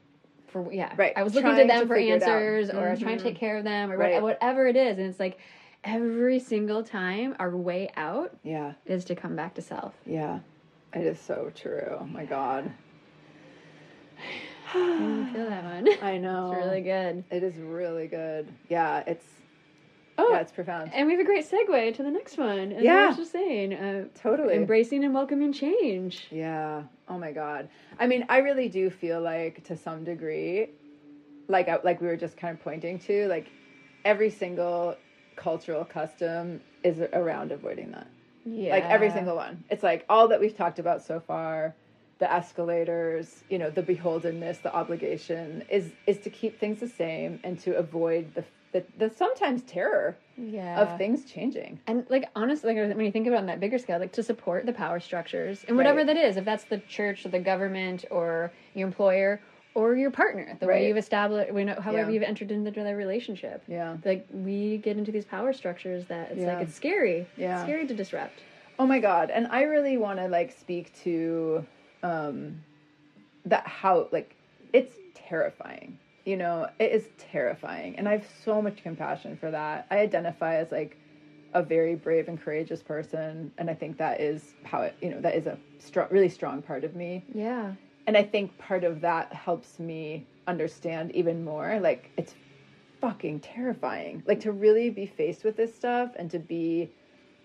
For yeah, right. I was trying looking to them to for answers, or mm-hmm. I was trying to take care of them, or right. whatever it is, and it's like. Every single time, our way out yeah. is to come back to self. Yeah. It is so true. Oh, my God. I didn't feel that one. I know. It's really good. It is really good. Yeah, it's oh, yeah, it's profound. And we have a great segue to the next one. As yeah. I was just saying. Uh, totally. Embracing and welcoming change. Yeah. Oh, my God. I mean, I really do feel like, to some degree, like like we were just kind of pointing to, like every single cultural custom is around avoiding that. Yeah. Like every single one. It's like all that we've talked about so far, the escalators, you know, the beholdenness, the obligation is, is to keep things the same and to avoid the, the, the sometimes terror yeah. of things changing. And like, honestly, like when you think about it on that bigger scale, like to support the power structures and whatever right. that is, if that's the church or the government or your employer or your partner, the right. way you've established, we know, however yeah. you've entered into the relationship. Yeah. Like, we get into these power structures that it's yeah. like, it's scary. Yeah. It's scary to disrupt. Oh, my God. And I really want to, like, speak to um, that how, like, it's terrifying. You know, it is terrifying. And I have so much compassion for that. I identify as, like, a very brave and courageous person. And I think that is how it, you know, that is a str- really strong part of me. Yeah. And I think part of that helps me understand even more, like, it's fucking terrifying. Like, to really be faced with this stuff and to be,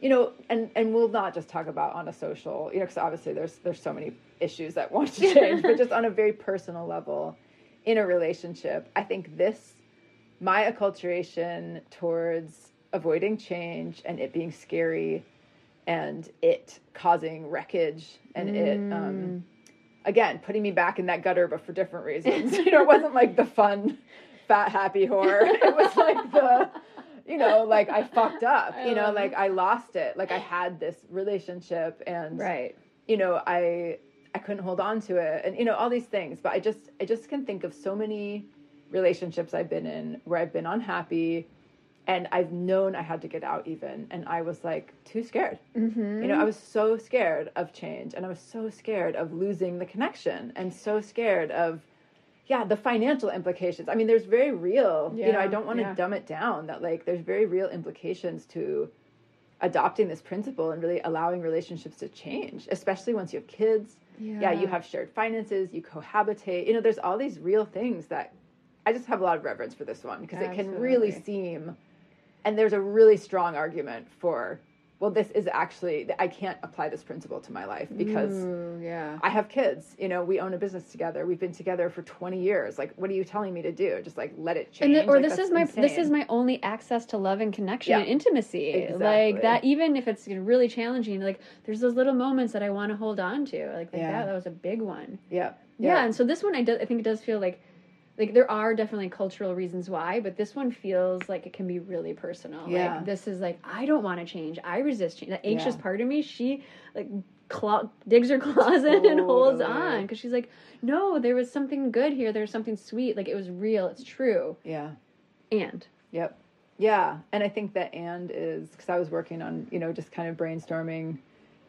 you know, and, and we'll not just talk about on a social, you know, because obviously there's there's so many issues that want to change, but just on a very personal level in a relationship. I think this, my acculturation towards avoiding change and it being scary and it causing wreckage and mm. it... um Again, putting me back in that gutter, but for different reasons. You know, it wasn't like the fun, fat, happy whore. It was like the, you know, like I fucked up. You know, like I lost it. Like I had this relationship, and right. you know, I I couldn't hold on to it, and you know, all these things. But I just I just can think of so many relationships I've been in where I've been unhappy, and I've known I had to get out even, and I was like too scared. Mm-hmm. You know, I was so scared of change, and I was so scared of losing the connection, and so scared of, yeah, the financial implications. I mean, there's very real, yeah. you know, I don't want to yeah. dumb it down that like there's very real implications to adopting this principle and really allowing relationships to change, especially once you have kids. Yeah, yeah you have shared finances, you cohabitate, you know, there's all these real things that I just have a lot of reverence for this one because it can really seem... And there's a really strong argument for well, this is actually, I can't apply this principle to my life because Ooh, yeah. I have kids, you know, we own a business together. We've been together for twenty years. Like, what are you telling me to do? Just like, let it change. And the, or like, this is my, insane. this is my only access to love and connection yeah. and intimacy. Exactly. Like that, even if it's really challenging, like there's those little moments that I want to hold on to. Like, like yeah. that, that was a big one. Yeah. Yeah. yeah and so this one, I, do, I think it does feel like, like there are definitely cultural reasons why, but this one feels like it can be really personal. Yeah. Like this is like, I don't want to change. I resist change. That anxious yeah. part of me, she like claw- digs her claws in totally. and holds on because she's like, no, there was something good here. There's something sweet. Like it was real. It's true. Yeah. And. Yep. Yeah. And I think that and is, because I was working on, you know, just kind of brainstorming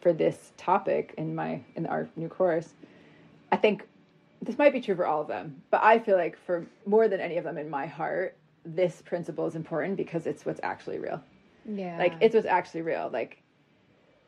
for this topic in my, in our new course. I think this might be true for all of them, but I feel like for more than any of them in my heart, this principle is important because it's what's actually real. Yeah. Like, it's what's actually real. Like,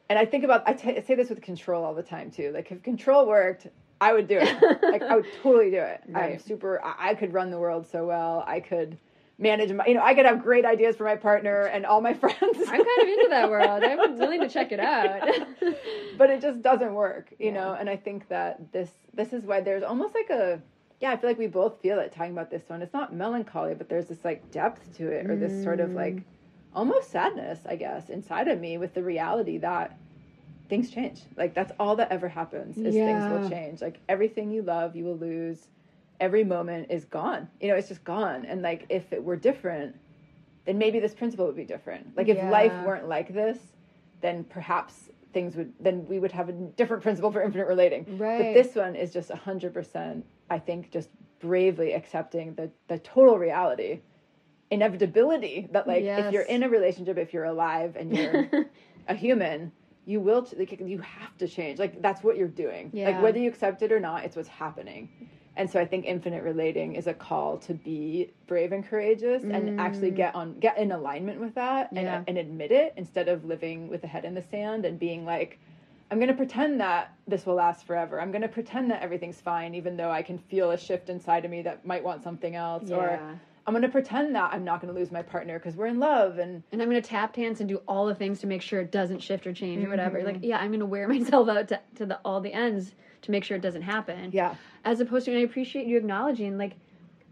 and I think about, I, t- I say this with control all the time, too. Like, if control worked, I would do it. Like, I would totally do it. Right. I'm super, I-, I could run the world so well. I could manage my, you know, I could have great ideas for my partner and all my friends. I'm kind of into that world. I'm willing to check it out. Yeah. But it just doesn't work, you yeah. know? And I think that this, this is why there's almost like a, yeah, I feel like we both feel it talking about this one. It's not melancholy, but there's this like depth to it or this mm. sort of like almost sadness, I guess, inside of me with the reality that things change. Like that's all that ever happens is yeah. things will change. Like everything you love, you will lose. Every moment is gone. You know, it's just gone. And like, if it were different, then maybe this principle would be different. Like if yeah. life weren't like this, then perhaps things would, then we would have a different principle for infinite relating. Right. But this one is just a hundred percent, I think, just bravely accepting the, the total reality, inevitability that like, yes. if you're in a relationship, if you're alive and you're a human, you will, like, you have to change. Like that's what you're doing. Yeah. Like whether you accept it or not, it's what's happening. And so I think infinite relating is a call to be brave and courageous mm. and actually get on, get in alignment with that and, yeah. and admit it instead of living with a head in the sand and being like, I'm going to pretend that this will last forever. I'm going to pretend that everything's fine, even though I can feel a shift inside of me that might want something else. Yeah. Or I'm going to pretend that I'm not going to lose my partner because we're in love. And and I'm going to tap dance and do all the things to make sure it doesn't shift or change mm-hmm. or whatever. Like, yeah, I'm going to wear myself out to, to the, all the ends to make sure it doesn't happen. Yeah. As opposed to, and I appreciate you acknowledging, like,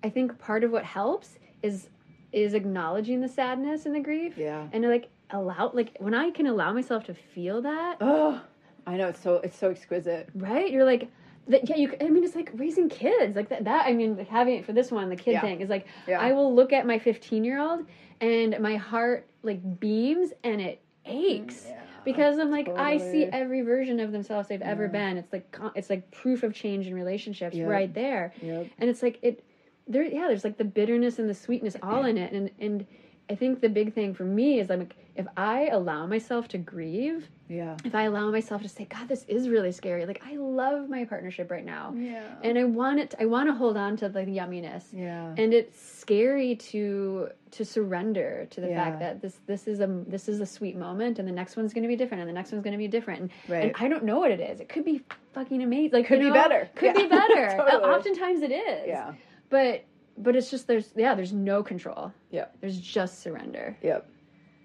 I think part of what helps is is acknowledging the sadness and the grief. Yeah. And, like, allow, like, when I can allow myself to feel that. Oh, I know. It's so, it's so exquisite. Right? You're like, that, yeah, you, I mean, it's like raising kids. Like that, that I mean, like having it for this one, the kid yeah. thing is like, yeah. I will look at my fifteen-year-old and my heart, like, beams and it aches. Yeah. Because I'm like, totally. I see every version of themselves they've ever yeah. been. It's like, it's like proof of change in relationships yep. right there. Yep. And it's like, it, there, yeah, there's like the bitterness and the sweetness all in it. And, and I think the big thing for me is I'm like, if I allow myself to grieve, yeah. if I allow myself to say, God, this is really scary. Like, I love my partnership right now. Yeah. And I want it, to, I want to hold on to the yumminess. Yeah. And it's scary to, to surrender to the yeah. fact that this, this is a, this is a sweet moment and the next one's going to be different and the next one's going to be different. And, right. and I don't know what it is. It could be fucking amazing. Like, could you know, be better. Could yeah. be better. Totally. Oftentimes it is. Yeah. But, but it's just, there's, yeah, there's no control. Yeah. There's just surrender. Yep.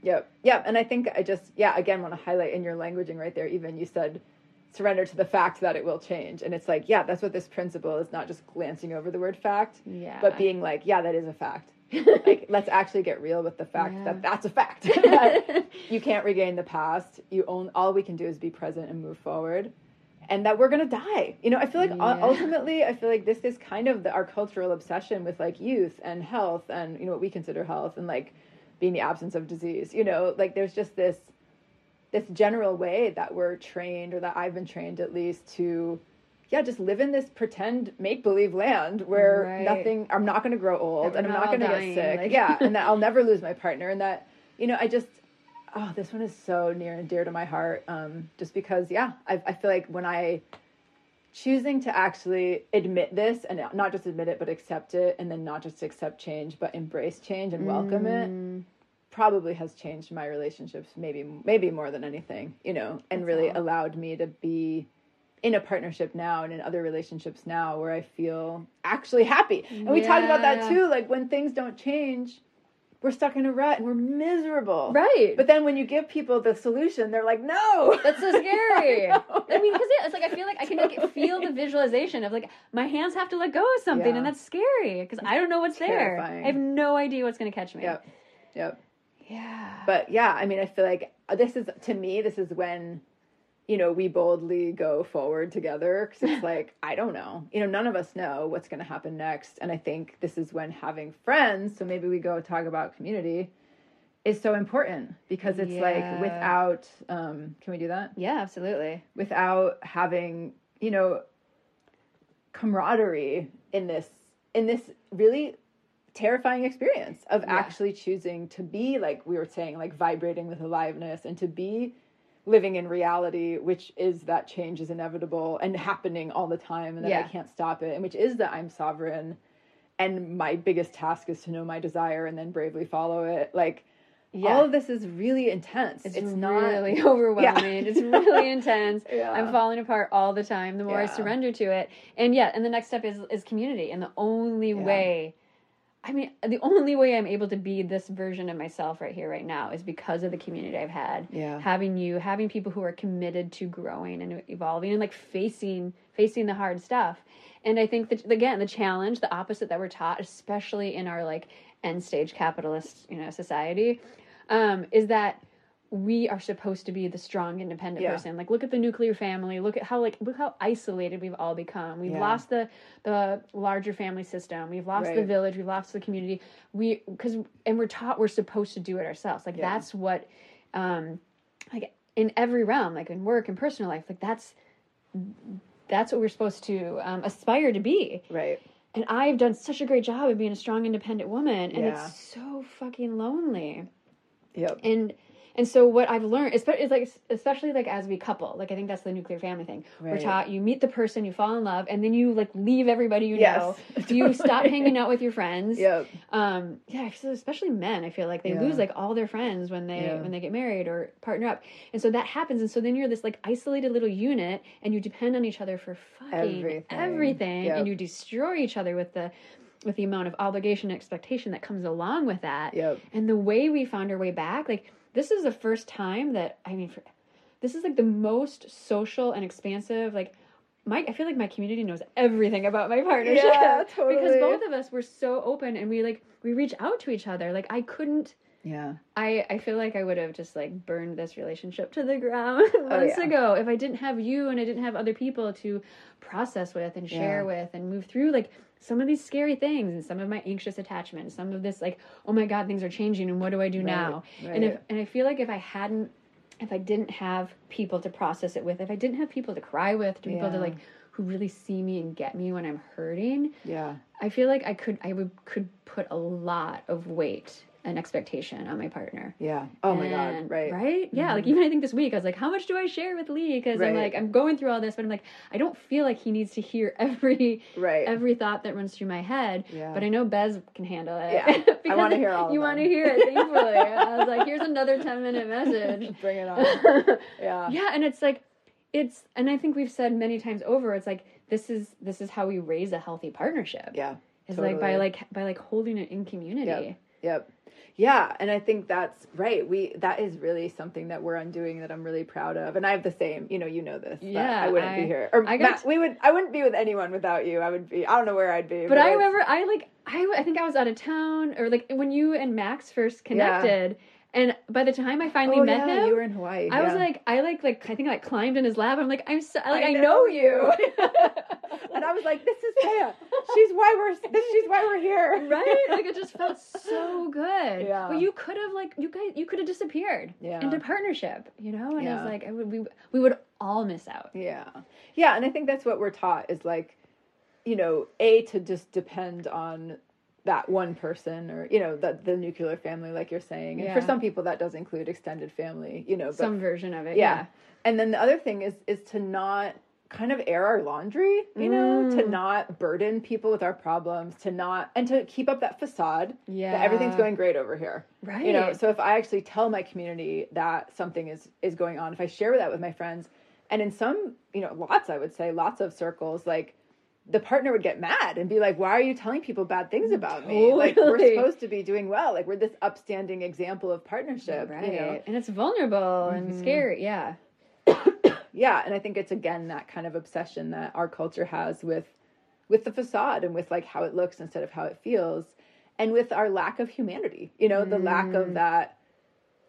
Yep. Yep. And I think I just, yeah, again, want to highlight in your languaging right there, even you said surrender to the fact that it will change. And it's like, yeah, that's what this principle is, not just glancing over the word fact, yeah. but being like, yeah, that is a fact. Like, let's actually get real with the fact yeah. that that's a fact. That you can't regain the past. You own, all we can do is be present and move forward. And that we're going to die. You know, I feel like yeah. ultimately, I feel like this is kind of the, our cultural obsession with like youth and health and, you know, what we consider health and like being the absence of disease, you know, like there's just this, this general way that we're trained or that I've been trained at least to, yeah, just live in this pretend make-believe land where right. nothing, I'm not going to grow old and I'm not going to get sick. Like... Yeah. And that I'll never lose my partner. And that, you know, I just, oh, this one is so near and dear to my heart, um, just because, yeah, I, I feel like when I choosing to actually admit this and not just admit it, but accept it, and then not just accept change, but embrace change and welcome mm. it, probably has changed my relationships maybe maybe more than anything, you know, and That's really awesome. Allowed me to be in a partnership now and in other relationships now where I feel actually happy. And we yeah. talked about that too, like when things don't change, we're stuck in a rut and we're miserable. Right. But then when you give people the solution, they're like, no. That's so scary. I know, yeah. I mean, because yeah, it's like, I feel like I can like, feel the visualization of like, my hands have to let go of something. Yeah. And that's scary because I don't know what's terrifying. There. I have no idea what's going to catch me. Yep. Yep. Yeah. But yeah, I mean, I feel like this is, to me, this is when, you know, we boldly go forward together because it's like, I don't know. You know, none of us know what's going to happen next. And I think this is when having friends, so maybe we go talk about community, is so important because it's yeah. like without, um, can we do that? Yeah, absolutely. Without having, you know, camaraderie in this, in this really terrifying experience of yeah. actually choosing to be, like we were saying, like vibrating with aliveness and to be living in reality, which is that change is inevitable and happening all the time and that yeah. I can't stop it, and which is that I'm sovereign and my biggest task is to know my desire and then bravely follow it. Like, yeah. all of this is really intense. It's, it's really not... really overwhelming. Yeah. It's really intense. Yeah. I'm falling apart all the time the more yeah. I surrender to it. And yeah, and the next step is, is community. And the only yeah. way... I mean, the only way I'm able to be this version of myself right here, right now, is because of the community I've had. Yeah. Having you, having people who are committed to growing and evolving and, like, facing facing the hard stuff. And I think, that again, the challenge, the opposite that we're taught, especially in our, like, end-stage capitalist, you know, society, um, is that we are supposed to be the strong, independent yeah. person. Like, look at the nuclear family. Look at how, like, look how isolated we've all become. We've yeah. lost the the larger family system. We've lost right. the village. We've lost the community. We, because, and we're taught we're supposed to do it ourselves. Like, yeah. that's what, um, like, in every realm, like, in work and personal life, like, that's, that's what we're supposed to um, aspire to be. Right. And I've done such a great job of being a strong, independent woman, and yeah. it's so fucking lonely. Yep. And, And so what I've learned, especially like, especially like as we couple, like I think that's the nuclear family thing. Right. We're taught you meet the person, you fall in love, and then you like leave everybody you yes, know. Totally. You stop hanging out with your friends. Yep. Um, yeah, especially men. I feel like they yeah. lose like all their friends when they yeah. when they get married or partner up, and so that happens. And so then you're this like isolated little unit, and you depend on each other for fucking everything, everything yep. and you destroy each other with the. with the amount of obligation and expectation that comes along with that. Yep. And the way we found our way back, like this is the first time that, I mean, for, this is like the most social and expansive, like my, I feel like my community knows everything about my partnership. Yeah, totally. Because both of us were so open and we like, we reach out to each other. Like I couldn't, yeah. I, I feel like I would have just like burned this relationship to the ground oh, months yeah. ago if I didn't have you and I didn't have other people to process with and share yeah. with and move through like some of these scary things and some of my anxious attachments, some of this like, oh my God, things are changing and what do I do right, now? Right. And if, and I feel like if I hadn't, if I didn't have people to process it with, if I didn't have people to cry with, to yeah. people to like, who really see me and get me when I'm hurting. Yeah. I feel like I could, I would, could put a lot of weight an expectation on my partner. Yeah. Oh and, my God. Right. Right? Yeah. Mm-hmm. Like even I think this week I was like, how much do I share with Lee? Because right. I'm like, I'm going through all this, but I'm like, I don't feel like he needs to hear every right. every thought that runs through my head. Yeah. But I know Bez can handle it. Yeah. I want to hear all of it. You want to hear it, thankfully. I was like, here's another ten minute message. Bring it on. Yeah. Yeah. And it's like, it's, and I think we've said many times over, it's like, this is, this is how we raise a healthy partnership. Yeah. It's totally. like by like, by like holding it in community. Yep. Yep. Yeah. And I think that's right. We, that is really something that we're undoing that I'm really proud of. And I have the same, you know, you know this, yeah, but I wouldn't I, be here. Or I got Matt, to, we would, I wouldn't be with anyone without you. I would be, I don't know where I'd be. But, but I remember I like, I, I think I was out of town or like when you and Max first connected yeah. And by the time I finally oh, met yeah, him, you were in Hawaii. I yeah. was like, I like, like, I think I like, climbed in his lap. I'm like, I'm so, like, I know, I know you. And I was like, this is Freya. She's why we're, this, she's why we're here. Right? Like, it just felt so good. Yeah. But you could have like, you guys, you could have disappeared yeah. into partnership, you know? And yeah. I was like, I would, we, we would all miss out. Yeah. Yeah. And I think that's what we're taught is like, you know, A, to just depend on that one person or, you know, the, the nuclear family, like you're saying. And yeah. for some people that does include extended family, you know. But, some version of it, yeah. yeah. And then the other thing is is to not kind of air our laundry, you mm. know, to not burden people with our problems, to not, and to keep up that facade yeah. that everything's going great over here. Right. You know, so if I actually tell my community that something is, is going on, if I share that with my friends, and in some, you know, lots, I would say, lots of circles, like, the partner would get mad and be like, why are you telling people bad things about totally. me? Like, we're supposed to be doing well. Like, we're this upstanding example of partnership. Right. You know? And it's vulnerable mm-hmm. and scary. Yeah. Yeah. And I think it's, again, that kind of obsession that our culture has with, with the facade and with, like, how it looks instead of how it feels. And with our lack of humanity, you know, mm. the lack of that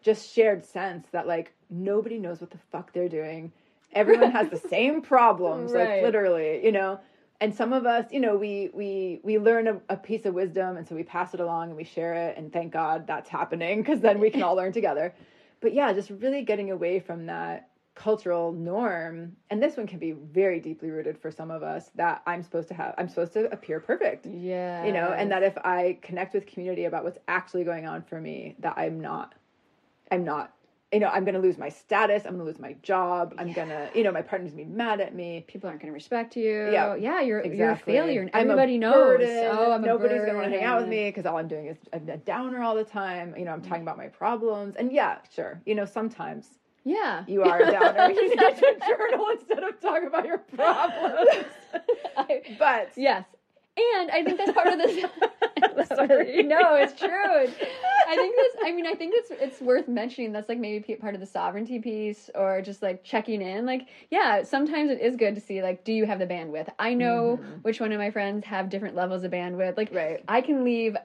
just shared sense that, like, nobody knows what the fuck they're doing. Everyone has the same problems, right. like, literally, you know. And some of us, you know, we we we learn a, a piece of wisdom, and so we pass it along and we share it, and thank God that's happening, because then we can all learn together. But yeah, just really getting away from that cultural norm, and this one can be very deeply rooted for some of us, that I'm supposed to have, I'm supposed to appear perfect. Yeah. You know, and that if I connect with community about what's actually going on for me, that I'm not, I'm not, you know, I'm going to lose my status. I'm going to lose my job. I'm yeah. going to, you know, my partner's going to be mad at me. People aren't going to respect you. Yeah. Yeah. You're, exactly. you're a failure. And everybody knows. Burden. Oh, I'm Nobody's going to want to hang out with me because all I'm doing is I'm a downer all the time. You know, I'm talking about my problems. And yeah, sure. You know, sometimes. Yeah. You are a downer. You need to journal instead of talk about your problems. I, but. Yes. And I think that's part of this. Sorry. No, it's true. I think that's, I mean, I think it's, it's worth mentioning. That's like maybe part of the sovereignty piece, or just like checking in. Like, yeah, sometimes it is good to see, like, do you have the bandwidth? I know mm-hmm. which one of my friends have different levels of bandwidth. Like, right. I can leave,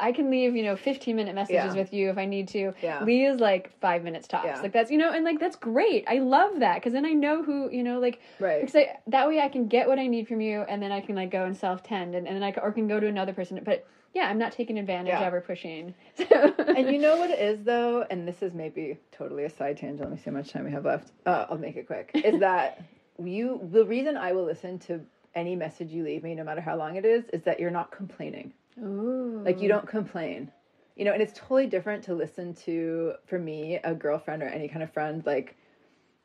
I can leave, you know, fifteen minute messages yeah. with you if I need to. Yeah. Lee is like five minutes tops. Yeah. Like that's, you know, and like, that's great. I love that. Cause then I know who, you know, like, right. because I, that way I can get what I need from you, and then I can like go and self-tend, and, and then I can, or can go to another person, but yeah, I'm not taking advantage yeah. of or pushing. So. And you know what it is though? And this is maybe totally a side tangent. Let me see how much time we have left. Uh, I'll make it quick. Is that you, the reason I will listen to any message you leave me, no matter how long it is, is that you're not complaining. Ooh. Like, you don't complain, you know, and it's totally different to listen to, for me, a girlfriend or any kind of friend, like,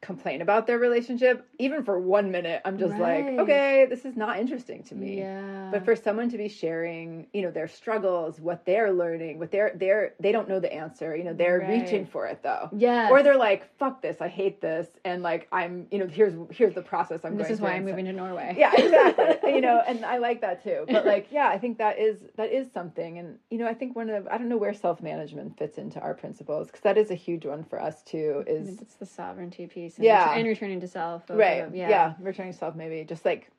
complain about their relationship. Even for one minute, I'm just right. like, okay, this is not interesting to me. Yeah. But for someone to be sharing, you know, their struggles, what they're learning, what they're, they're, they don't know the answer, you know, they're right. reaching for it though. Yeah. Or they're like, fuck this, I hate this. And like, I'm, you know, here's, here's the process I'm this going through. This is why I'm moving to Norway. Yeah, exactly. You know, and I like that too. But like, yeah, I think that is, that is something. And, you know, I think one of, I don't know where self-management fits into our principles, cause that is a huge one for us too, is it's the sovereignty piece. And yeah, ret- and returning to self, over, right? Yeah. yeah, returning to self, maybe just like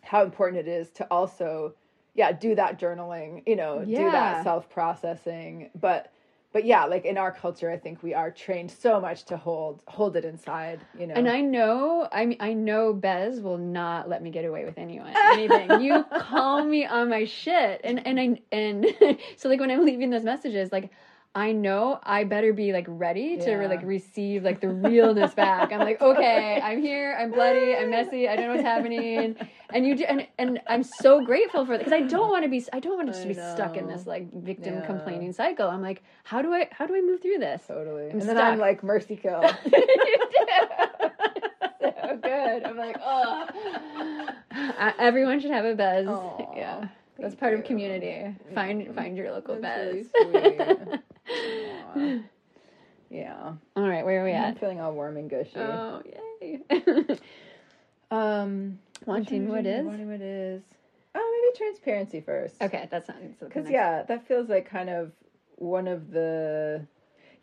how important it is to also, yeah, do that journaling, you know, yeah. do that self processing. But, but yeah, like in our culture, I think we are trained so much to hold hold it inside, you know. And I know, I mean, I know Bez will not let me get away with anyone, anything. You call me on my shit, and and I and so like when I'm leaving those messages, like. I know I better be like ready to yeah. re- like receive like the realness back. I'm like, okay, I'm here. I'm bloody. I'm messy. I don't know what's happening. And you do, and, and I'm so grateful for that, because I don't want to be I don't want to just be stuck in this like victim yeah. complaining cycle. I'm like, how do I how do I move through this? Totally. I'm and then stuck. I'm like, mercy kill. You do. So good. I'm like, oh. I, everyone should have a Bez. Aww. Yeah. That's part of community. Find find your local Bez. Really sweet. Aww. Yeah. All right, where are we at? I'm feeling all warm and gushy. Oh, yay. um, wanting what is? Wanting what is. Oh, maybe transparency first. Okay, that's not... Because, yeah, that feels like kind of one of the...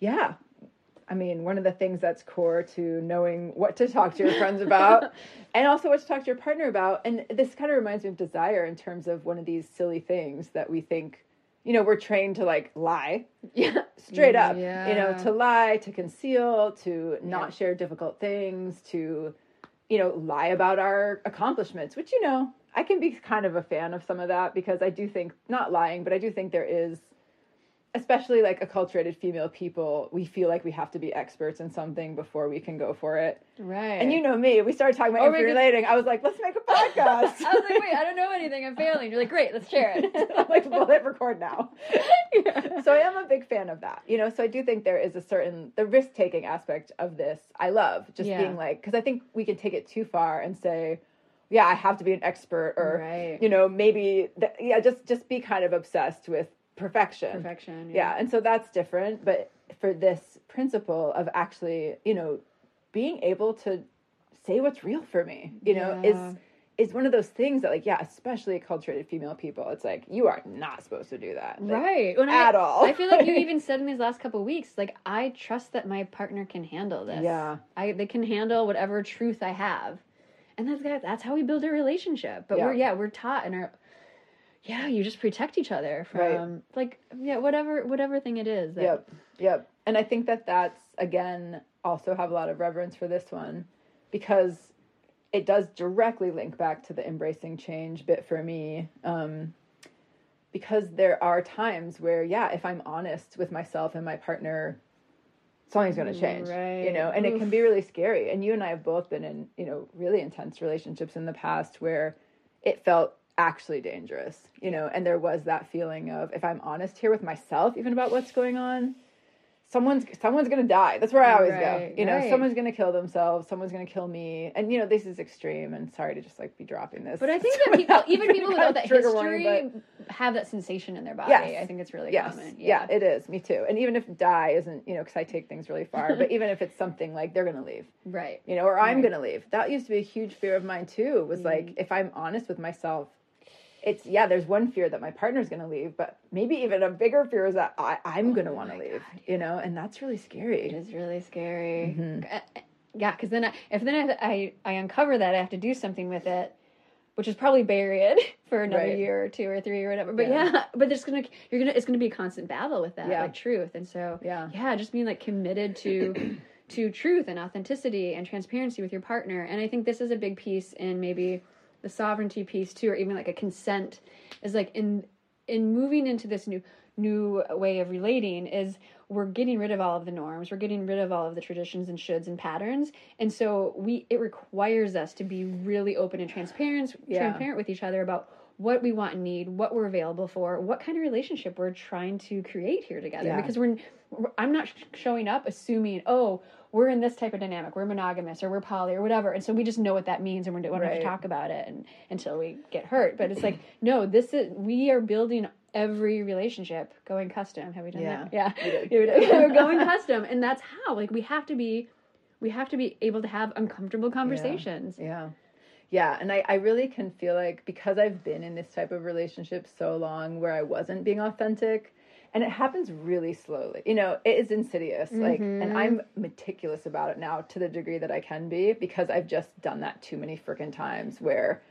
Yeah. I mean, one of the things that's core to knowing what to talk to your friends about, and also what to talk to your partner about. And this kind of reminds me of desire in terms of one of these silly things that we think, you know, we're trained to like lie yeah. straight up, yeah. you know, to lie, to conceal, to not yeah. share difficult things, to, you know, lie about our accomplishments, which, you know, I can be kind of a fan of some of that, because I do think not lying, but I do think there is, especially like acculturated female people, we feel like we have to be experts in something before we can go for it. Right. And you know me, we started talking about or infinite relating. I was like, let's make a podcast. I was like, wait, I don't know anything. I'm failing. You're like, great, let's share it. I'm like, well, hit record now. Yeah. So I am a big fan of that. You know, so I do think there is a certain, the risk-taking aspect of this I love. Just yeah. being like, because I think we can take it too far and say, yeah, I have to be an expert, or, right. you know, maybe, th- yeah, just, just be kind of obsessed with perfection. Perfection. Yeah. yeah. And so that's different. But for this principle of actually, you know, being able to say what's real for me, you yeah. know, is it's one of those things that, like, yeah, especially acculturated female people, it's like, you are not supposed to do that. Like, right. When at I, all. I feel like you even said in these last couple of weeks, like, I trust that my partner can handle this. Yeah. I They can handle whatever truth I have. And that's that's how we build a relationship. But, yeah. we're yeah, we're taught in our... Yeah, you just protect each other from, right. like, yeah, whatever whatever thing it is. That... Yep, yep. And I think that that's, again, also have a lot of reverence for this one, because it does directly link back to the embracing change bit for me, um, because there are times where, yeah, if I'm honest with myself and my partner, something's going to change, right. you know, and Oof. It can be really scary. And you and I have both been in, you know, really intense relationships in the past where it felt actually dangerous, you know, and there was that feeling of, if I'm honest here with myself, even about what's going on, someone's, someone's going to die. That's where I always right, go, you know, right. someone's going to kill themselves. Someone's going to kill me. And, you know, this is extreme, and sorry to just like be dropping this. But I think that people, even people without that history one, but... have that sensation in their body. Yes. I think it's really yes. common. Yeah. yeah, it is. Me too. And even if die isn't, you know, because I take things really far, but even if it's something like they're going to leave, right. you know, or I'm right. going to leave. That used to be a huge fear of mine too, was mm. like, if I'm honest with myself, it's, yeah, there's one fear that my partner's going to leave, but maybe even a bigger fear is that I, I'm going to want to leave, God, yeah. you know, and that's really scary. It is really scary. Mm-hmm. Yeah, because then I, if then I, I, I uncover that, I have to do something with it, which is probably buried for another right. year or two or three or whatever. But yeah, yeah but there's going to, you're going to, it's going to be a constant battle with that, yeah. like truth. And so, yeah, yeah just being like committed to, to truth and authenticity and transparency with your partner. And I think this is a big piece in maybe... the sovereignty piece too, or even like a consent, is like in in moving into this new new way of relating, is we're getting rid of all of the norms, we're getting rid of all of the traditions and shoulds and patterns, and so we it requires us to be really open and transparent yeah. transparent with each other about what we want and need, what we're available for, what kind of relationship we're trying to create here together, yeah. because we're I'm not showing up assuming, oh, we're in this type of dynamic, we're monogamous or we're poly or whatever, and so we just know what that means and we don't right. have to talk about it and, until we get hurt. But it's like, no, this is, we are building every relationship going custom. Have we done yeah. that? Yeah. We did. We did. We're going custom, and that's how, like, we have to be, we have to be able to have uncomfortable conversations. Yeah. Yeah. Yeah, and I, I really can feel like, because I've been in this type of relationship so long where I wasn't being authentic, and it happens really slowly. You know, it is insidious. Mm-hmm. Like, and I'm meticulous about it now to the degree that I can be, because I've just done that too many freaking times where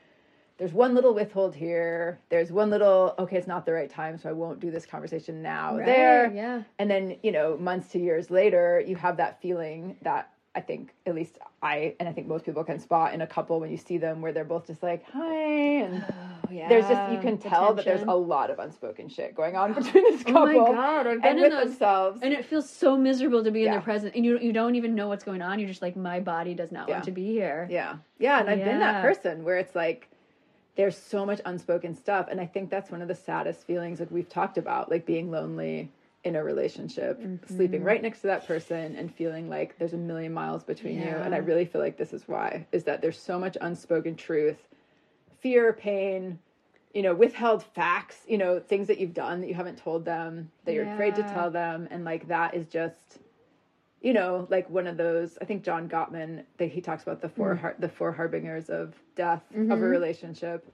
there's one little withhold here. There's one little, okay, it's not the right time, so I won't do this conversation now. Right, there. Yeah. And then, you know, months to years later, you have that feeling that I think at least I, and I think most people can spot in a couple when you see them, where they're both just like, hi. And oh, yeah. there's just, you can tell that there's a lot of unspoken shit going on between this couple. Oh my God. I've been in those. Themselves. And it feels so miserable to be yeah. in their present. And you you don't even know what's going on. You're just like, my body does not yeah. want to be here. Yeah. Yeah. And I've yeah. been that person where it's like, there's so much unspoken stuff. And I think that's one of the saddest feelings, like we've talked about, like being lonely in a relationship, mm-hmm. sleeping right next to that person and feeling like there's a million miles between yeah. you. And I really feel like this is why, is that there's so much unspoken truth, fear, pain, you know, withheld facts, you know, things that you've done that you haven't told them, that yeah. you're afraid to tell them. And like, that is just, you know, like one of those, I think John Gottman, that he talks about the four, mm-hmm. har- the four harbingers of death mm-hmm. of a relationship.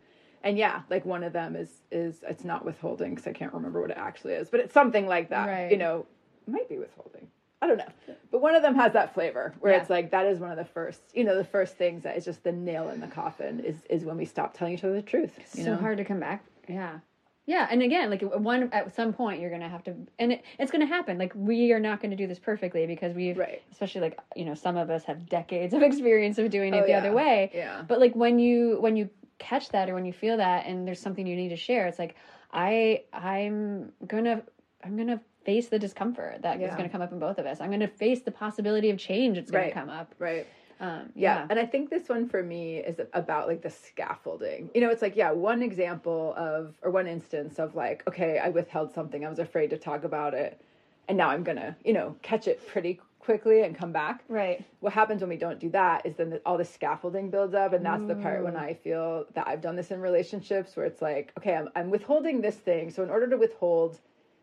And yeah, like one of them is, is it's not withholding, because I can't remember what it actually is, but it's something like that, right. you know, might be withholding. I don't know. But one of them has that flavor where yeah. it's like, that is one of the first, you know, the first things that is just the nail in the coffin is, is when we stop telling each other the truth. It's you so know? hard to come back. Yeah. Yeah. And again, like one, at some point you're going to have to, and it, it's going to happen. Like, we are not going to do this perfectly, because we've, right. especially like, you know, some of us have decades of experience of doing it oh, the yeah. other way. Yeah. But like when you, when you, catch that, or when you feel that and there's something you need to share, it's like I I'm gonna I'm gonna face the discomfort that yeah. is gonna come up in both of us. I'm gonna face the possibility of change. It's gonna right. come up right um yeah. yeah and I think this one for me is about like the scaffolding, you know. It's like yeah one example of or one instance of like, okay, I withheld something, I was afraid to talk about it, and now I'm gonna, you know, catch it pretty quickly and come back. Right. What happens when we don't do that is then the, all the scaffolding builds up, and that's mm. the part when I feel that I've done this in relationships where it's like, okay, I'm I'm withholding this thing. So in order to withhold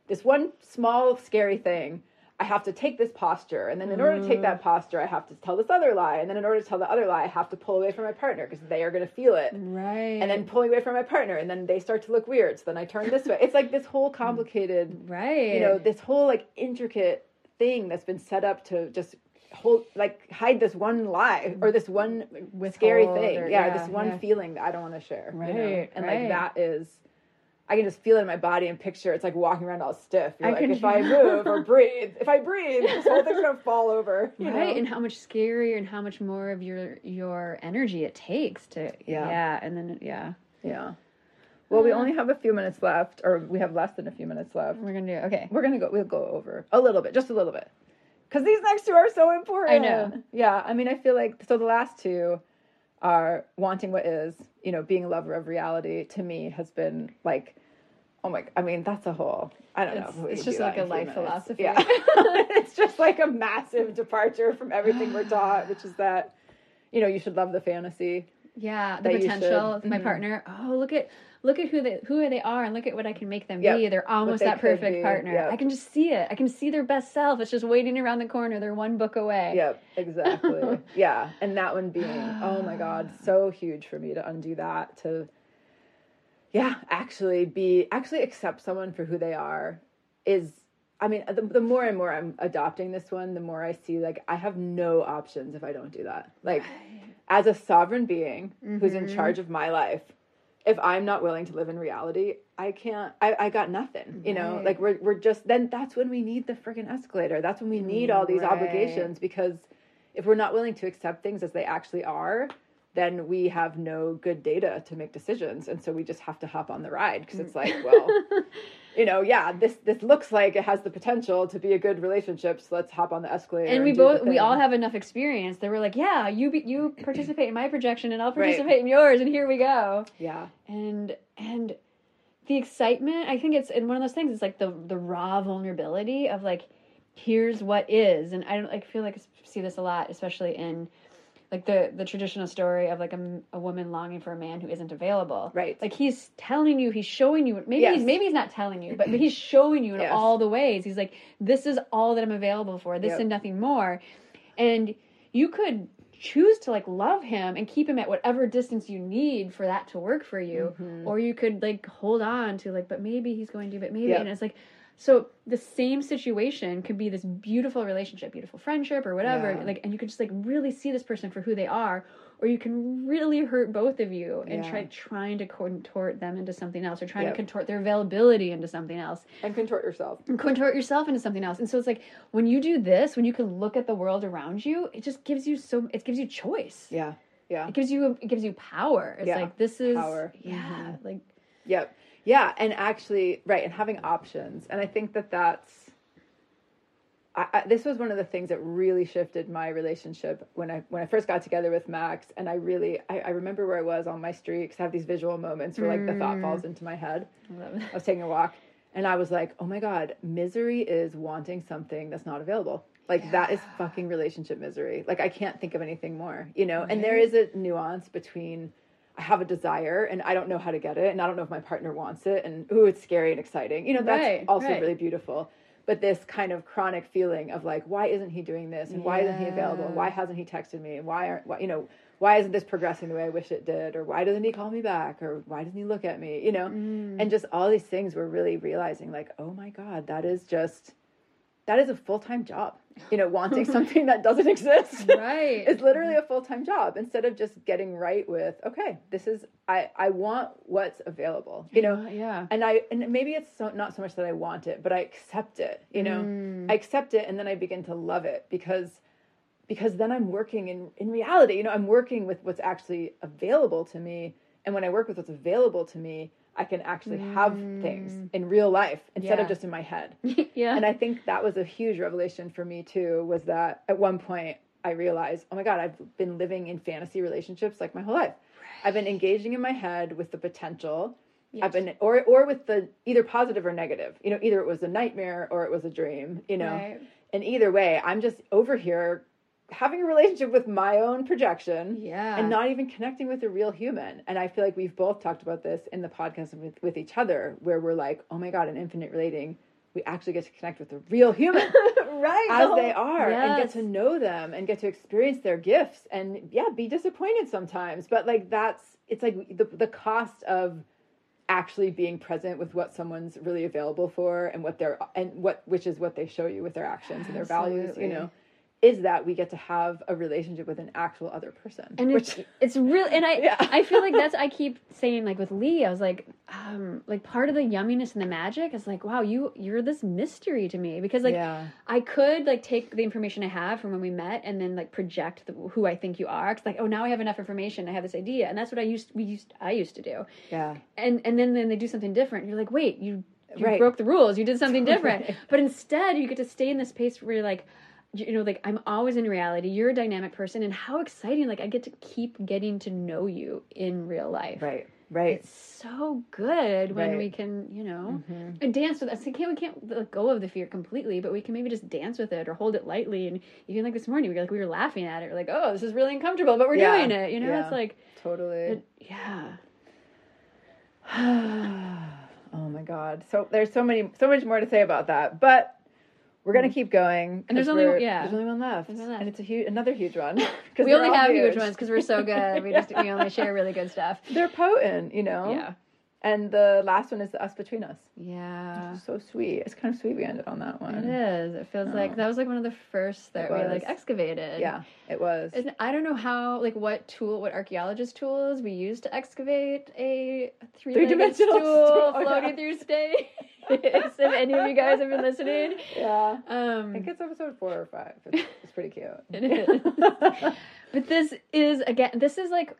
this one small scary thing, I have to take this posture, and then in order to take that posture, I have to tell this other lie, and then in order to tell the other lie, I have to pull away from my partner because they are going to feel it. Right. And then pulling away from my partner, and then they start to look weird, so then I turn this way. It's like this whole complicated, right? You know, this whole like intricate thing that's been set up to just hold, like hide this one lie or this one Withhold scary thing, or, yeah, yeah, this one yeah. feeling that I don't want to share, right? You know? And right. like that is. I can just feel it in my body and picture it's like walking around all stiff. You're I like, can if I move or breathe, if I breathe, this whole thing's going to fall over. You right, know? And how much scarier and how much more of your your energy it takes to, yeah. yeah and then, yeah. Yeah. Well, uh, we only have a few minutes left, or we have less than a few minutes left. We're going to do, okay. We're going to go, we'll go over a little bit, just a little bit. Because these next two are so important. I know. Yeah, I mean, I feel like, so the last two are wanting what is, you know, being a lover of reality to me has been like, oh my, I mean, that's a whole, I don't it's, know. It's just like a life minutes. philosophy. Yeah. It's just like a massive departure from everything we're taught, which is that, you know, you should love the fantasy. Yeah. The potential of my mm-hmm. partner. Oh, look at, look at who they, who they are and look at what I can make them yep. be. They're almost they that perfect be. partner. Yep. I can just see it. I can see their best self. It's just waiting around the corner. They're one book away. Yep. Exactly. Yeah. And that one being, oh my God, so huge for me to undo that, to, yeah, actually be, actually accept someone for who they are is, I mean, the, the more and more I'm adopting this one, the more I see, like, I have no options if I don't do that. Like, as a sovereign being mm-hmm. who's in charge of my life, if I'm not willing to live in reality, I can't, I, I got nothing, you right. know, like we're we're just, then that's when we need the freaking escalator. That's when we need all these right. obligations, because if we're not willing to accept things as they actually are, then we have no good data to make decisions. And so we just have to hop on the ride because it's like, well, you know, yeah, this, this looks like it has the potential to be a good relationship. So let's hop on the escalator. And, and we both, we all have enough experience that we're like, yeah, you, be, you participate in my projection and I'll participate right. in yours. And here we go. Yeah. And, and the excitement, I think it's, and one of those things, it's like the, the raw vulnerability of like, here's what is. And I don't, I feel like I see this a lot, especially in, like the, the traditional story of like a, a woman longing for a man who isn't available. Right. Like he's telling you, he's showing you, maybe yes. he's, maybe he's not telling you, but, but he's showing you in yes. all the ways. He's like, this is all that I'm available for. This yep. and nothing more. And you could choose to like love him and keep him at whatever distance you need for that to work for you. Mm-hmm. Or you could like hold on to like, but maybe he's going to, but maybe. Yep. And it's like, so the same situation could be this beautiful relationship, beautiful friendship or whatever, yeah. like, and you could just like really see this person for who they are, or you can really hurt both of you and yeah. try trying to contort them into something else, or trying yep. to contort their availability into something else. And contort yourself. And contort yourself into something else. And so it's like, when you do this, when you can look at the world around you, it just gives you so, it gives you choice. Yeah. Yeah. It gives you, it gives you power. It's yeah. like, this is, power. yeah, mm-hmm. like. Yep. Yeah, and actually, right, and having options. And I think that that's, I, I, this was one of the things that really shifted my relationship when I when I first got together with Max. And I really, I, I remember where I was on my street, because I have these visual moments where like the thought falls into my head. I love it. I was taking a walk, and I was like, oh my God, misery is wanting something that's not available. Like yeah. that is fucking relationship misery. Like I can't think of anything more, you know? Right. And there is a nuance between, I have a desire and I don't know how to get it, and I don't know if my partner wants it, and ooh, it's scary and exciting. You know, that's right, also right. really beautiful. But this kind of chronic feeling of like, why isn't he doing this? And yeah. why isn't he available? And why hasn't he texted me? And why aren't, why, you know, why isn't this progressing the way I wish it did? Or why doesn't he call me back? Or why doesn't he look at me? You know, mm. and just all these things we're really realizing like, oh my God, that is just, that is a full-time job. You know, wanting something that doesn't exist. Right. It's literally a full-time job, instead of just getting right with, okay, this is, I, I want what's available, you know? Uh, yeah. And I, and maybe it's so, not so much that I want it, but I accept it, you know? Mm. I accept it. And then I begin to love it, because, because then I'm working in, in reality, you know, I'm working with what's actually available to me. And when I work with what's available to me, I can actually have mm. things in real life instead yeah. of just in my head. yeah. And I think that was a huge revelation for me too, was that at one point I realized, oh my God, I've been living in fantasy relationships like my whole life. Right. I've been engaging in my head with the potential. Yes. I've been, or, or with the either positive or negative, you know, either it was a nightmare or it was a dream, you know, right. and either way, I'm just over here having a relationship with my own projection yeah. and not even connecting with a real human. And I feel like we've both talked about this in the podcast with, with each other, where we're like, oh my God, in Infinite Relating, we actually get to connect with a real human. right. As they are, yes. and get to know them and get to experience their gifts and, yeah, be disappointed sometimes. But, like, that's, it's like the the cost of actually being present with what someone's really available for and what they're, and what, which is what they show you with their actions and their Absolutely. values, you know, is that we get to have a relationship with an actual other person. And which, it's, it's really, and I, yeah. I feel like that's, I keep saying, like, with Lee, I was like, um, like, part of the yumminess and the magic is like, wow, you, you're this mystery to me, because, like, yeah. I could, like, take the information I have from when we met and then, like, project the, who I think you are. Cause, like, oh, now I have enough information. I have this idea. And that's what I used, we used, I used to do. Yeah. And, and then, then they do something different. You're like, wait, you, you right. broke the rules. You did something different. Right. But instead you get to stay in this space where you're like, you know, like, I'm always in reality. You're a dynamic person, and how exciting! Like, I get to keep getting to know you in real life. Right, right. It's so good when right. we can, you know, mm-hmm. dance with us. We can't, we can't let go of the fear completely, but we can maybe just dance with it or hold it lightly. And even like this morning, we were like, we were laughing at it. We're like, oh, this is really uncomfortable, but we're yeah. doing it. You know, yeah. it's like totally, it, yeah. Oh my God! So there's so many, so much more to say about that, but. We're gonna keep going, and there's only yeah, there's only one left, one left, and it's a huge, another huge one. We only have huge, huge ones because we're so good. We just we only share really good stuff. They're potent, you know. Yeah. And the last one is the us between us. Yeah. Which is so sweet. It's kind of sweet we ended on that one. It is. It feels oh. like that was like one of the first that we like excavated. Yeah, it was. And I don't know how, like, what tool, what archaeologist tools we used to excavate a three-legged three-dimensional stool, stool. Oh, floating yeah. through space. If any of you guys have been listening. Yeah. Um, I think it's episode four or five. It's, it's pretty cute. It is. But this is, again, this is like...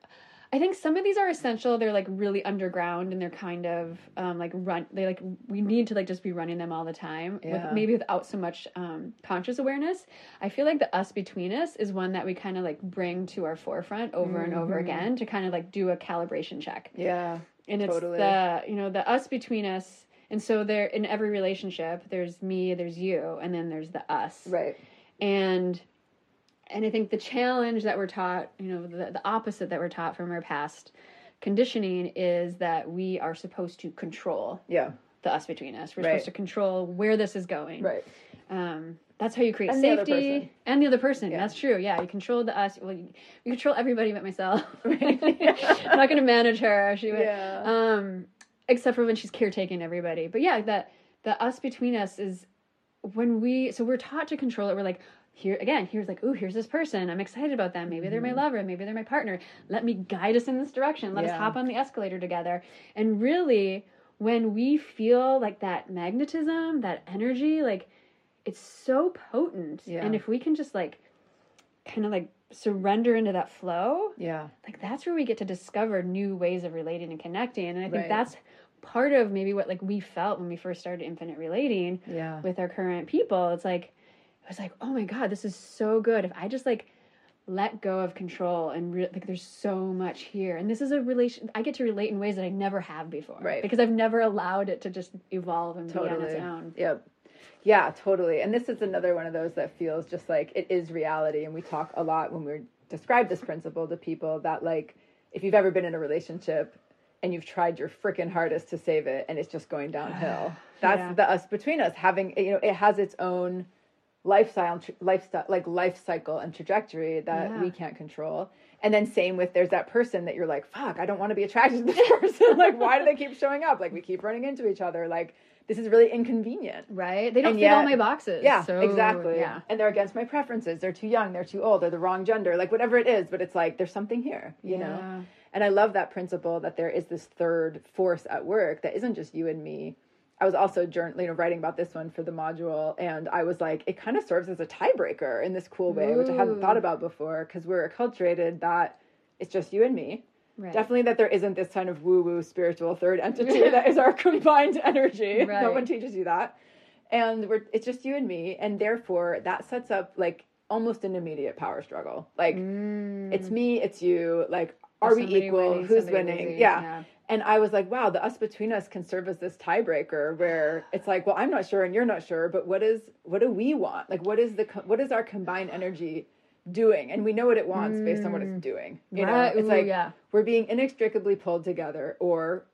I think some of these are essential. They're, like, really underground, and they're kind of, um, like, run... They, like, we need to, like, just be running them all the time, yeah. with, maybe without so much um, conscious awareness. I feel like the us between us is one that we kind of, like, bring to our forefront over mm-hmm. and over again to kind of, like, do a calibration check. Yeah, and it's totally. the, you know, the us between us. And so there, in every relationship, there's me, there's you, and then there's the us. Right. And... And I think the challenge that we're taught, you know, the, the opposite that we're taught from our past conditioning is that we are supposed to control yeah. the us between us. We're right. supposed to control where this is going. Right. Um, that's how you create and safety. The and the other person. Yeah. That's true. Yeah. You control the us. Well, you, you control everybody but myself. Right? Yeah. I'm not going to manage her. She would, yeah. um, except for when she's caretaking everybody. But yeah, that the us between us is when we, so we're taught to control it. We're like, Here again, here's like, ooh, here's this person. I'm excited about them. Maybe they're my lover. Maybe they're my partner. Let me guide us in this direction. Let yeah. us hop on the escalator together. And really, when we feel like that magnetism, that energy, like, it's so potent. Yeah. And if we can just, like, kind of, like, surrender into that flow, yeah, like, that's where we get to discover new ways of relating and connecting. And I think right. that's part of maybe what, like, we felt when we first started Infinite Relating yeah. with our current people. It's like, I was like, oh my God, this is so good. If I just, like, let go of control and re- like, there's so much here. And this is a relation, I get to relate in ways that I never have before. Right. Because I've never allowed it to just evolve and totally. be on its own. Yep. Yeah, totally. And this is another one of those that feels just like it is reality. And we talk a lot when we describe this principle to people that, like, if you've ever been in a relationship and you've tried your freaking hardest to save it and it's just going downhill, that's yeah. the us between us having, you know, it has its own lifestyle, lifestyle, like life cycle and trajectory that yeah. we can't control. And then same with, there's that person that you're like, fuck, I don't want to be attracted to this person. Like, why do they keep showing up? Like, we keep running into each other. Like, this is really inconvenient. Right. They don't and fit yet, all my boxes. Yeah, so, exactly. Yeah. And they're against my preferences. They're too young. They're too old. They're the wrong gender. Like, whatever it is, but it's like, there's something here, you yeah. know? And I love that principle that there is this third force at work that isn't just you and me. I was also journal, you know, writing about this one for the module, and I was like, it kind of serves as a tiebreaker in this cool way, Ooh. which I hadn't thought about before, because we're acculturated that it's just you and me. Right. Definitely that there isn't this kind of woo-woo spiritual third entity that is our combined energy. Right. No one teaches you that. And we're it's just you and me, and therefore that sets up, like, almost an immediate power struggle. Like, mm. it's me, it's you, like, are we equal? Winning, Who's winning? Losing, yeah. yeah. And I was like, wow, the us between us can serve as this tiebreaker where it's like, well, I'm not sure and you're not sure, but what is, what do we want? Like, what is the, what is our combined energy doing? And we know what it wants based on what it's doing. You right. know, it's Ooh, like, yeah. we're being inextricably pulled together, or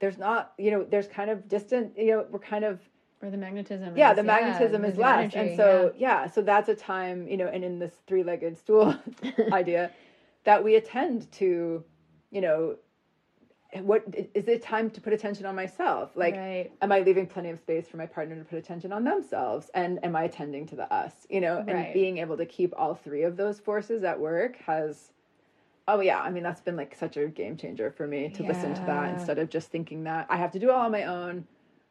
there's not, you know, there's kind of distant, you know, we're kind of Or the magnetism. Yeah, is, the magnetism yeah, is the less. Energy, and so, yeah. yeah, so that's a time, you know, and in this three-legged stool idea that we attend to, you know, what is it time to put attention on myself? Like, right. am I leaving plenty of space for my partner to put attention on themselves? And am I attending to the us, you know, and right. being able to keep all three of those forces at work has, oh yeah. I mean, that's been like such a game changer for me to yeah. listen to that instead of just thinking that I have to do it all on my own.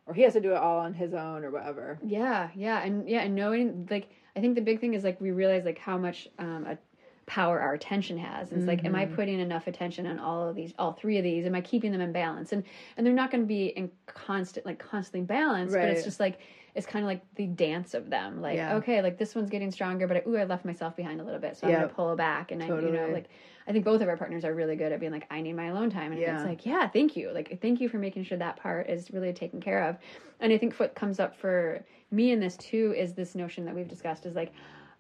Or he has to do it all on his own or whatever. Yeah, yeah. And yeah, and knowing, like, I think the big thing is, like, we realize, like, how much um, a power our attention has. It's mm-hmm. like, am I putting enough attention on all of these, all three of these? Am I keeping them in balance? And and they're not going to be in constant, like, constantly balanced. Right. But it's just, like, it's kind of like the dance of them. Like, yeah. okay, like, this one's getting stronger, but, ooh, I left myself behind a little bit, so yep. I'm going to pull back. And, totally. I, you know, like, I think both of our partners are really good at being like, I need my alone time. And yeah. it's like, yeah, thank you. Like, thank you for making sure that part is really taken care of. And I think what comes up for me in this, too, is this notion that we've discussed is, like,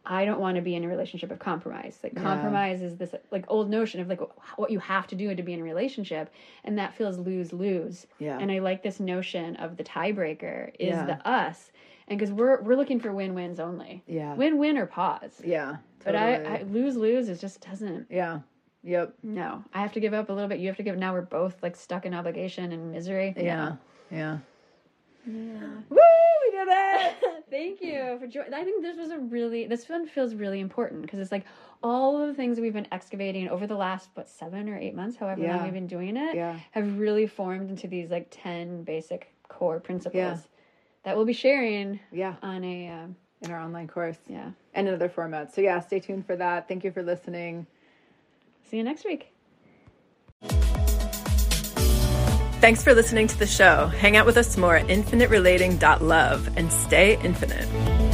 I don't want to be in a relationship of compromise. Like, yeah. compromise is this, like, old notion of, like, what you have to do to be in a relationship. And that feels lose-lose. Yeah. And I like this notion of the tiebreaker is yeah. the us. And because we're we're looking for win-wins only. Yeah. Win-win or pause. Yeah, totally. But I, I lose-lose is just doesn't. Yeah. Yep. No. I have to give up a little bit. You have to give up. Now we're both, like, stuck in obligation and misery. Yeah. Yeah. yeah. Yeah. Woo! We did it! Thank you for joining. I think this was a really, this one feels really important because it's like all of the things we've been excavating over the last, what, seven or eight months, however yeah. long we've been doing it, yeah. have really formed into these like ten basic core principles yeah. that we'll be sharing yeah. on a... Um, in our online course. Yeah. And in other formats. So yeah, stay tuned for that. Thank you for listening. See you next week. Thanks for listening to the show. Hang out with us more at infinite relating dot love and stay infinite.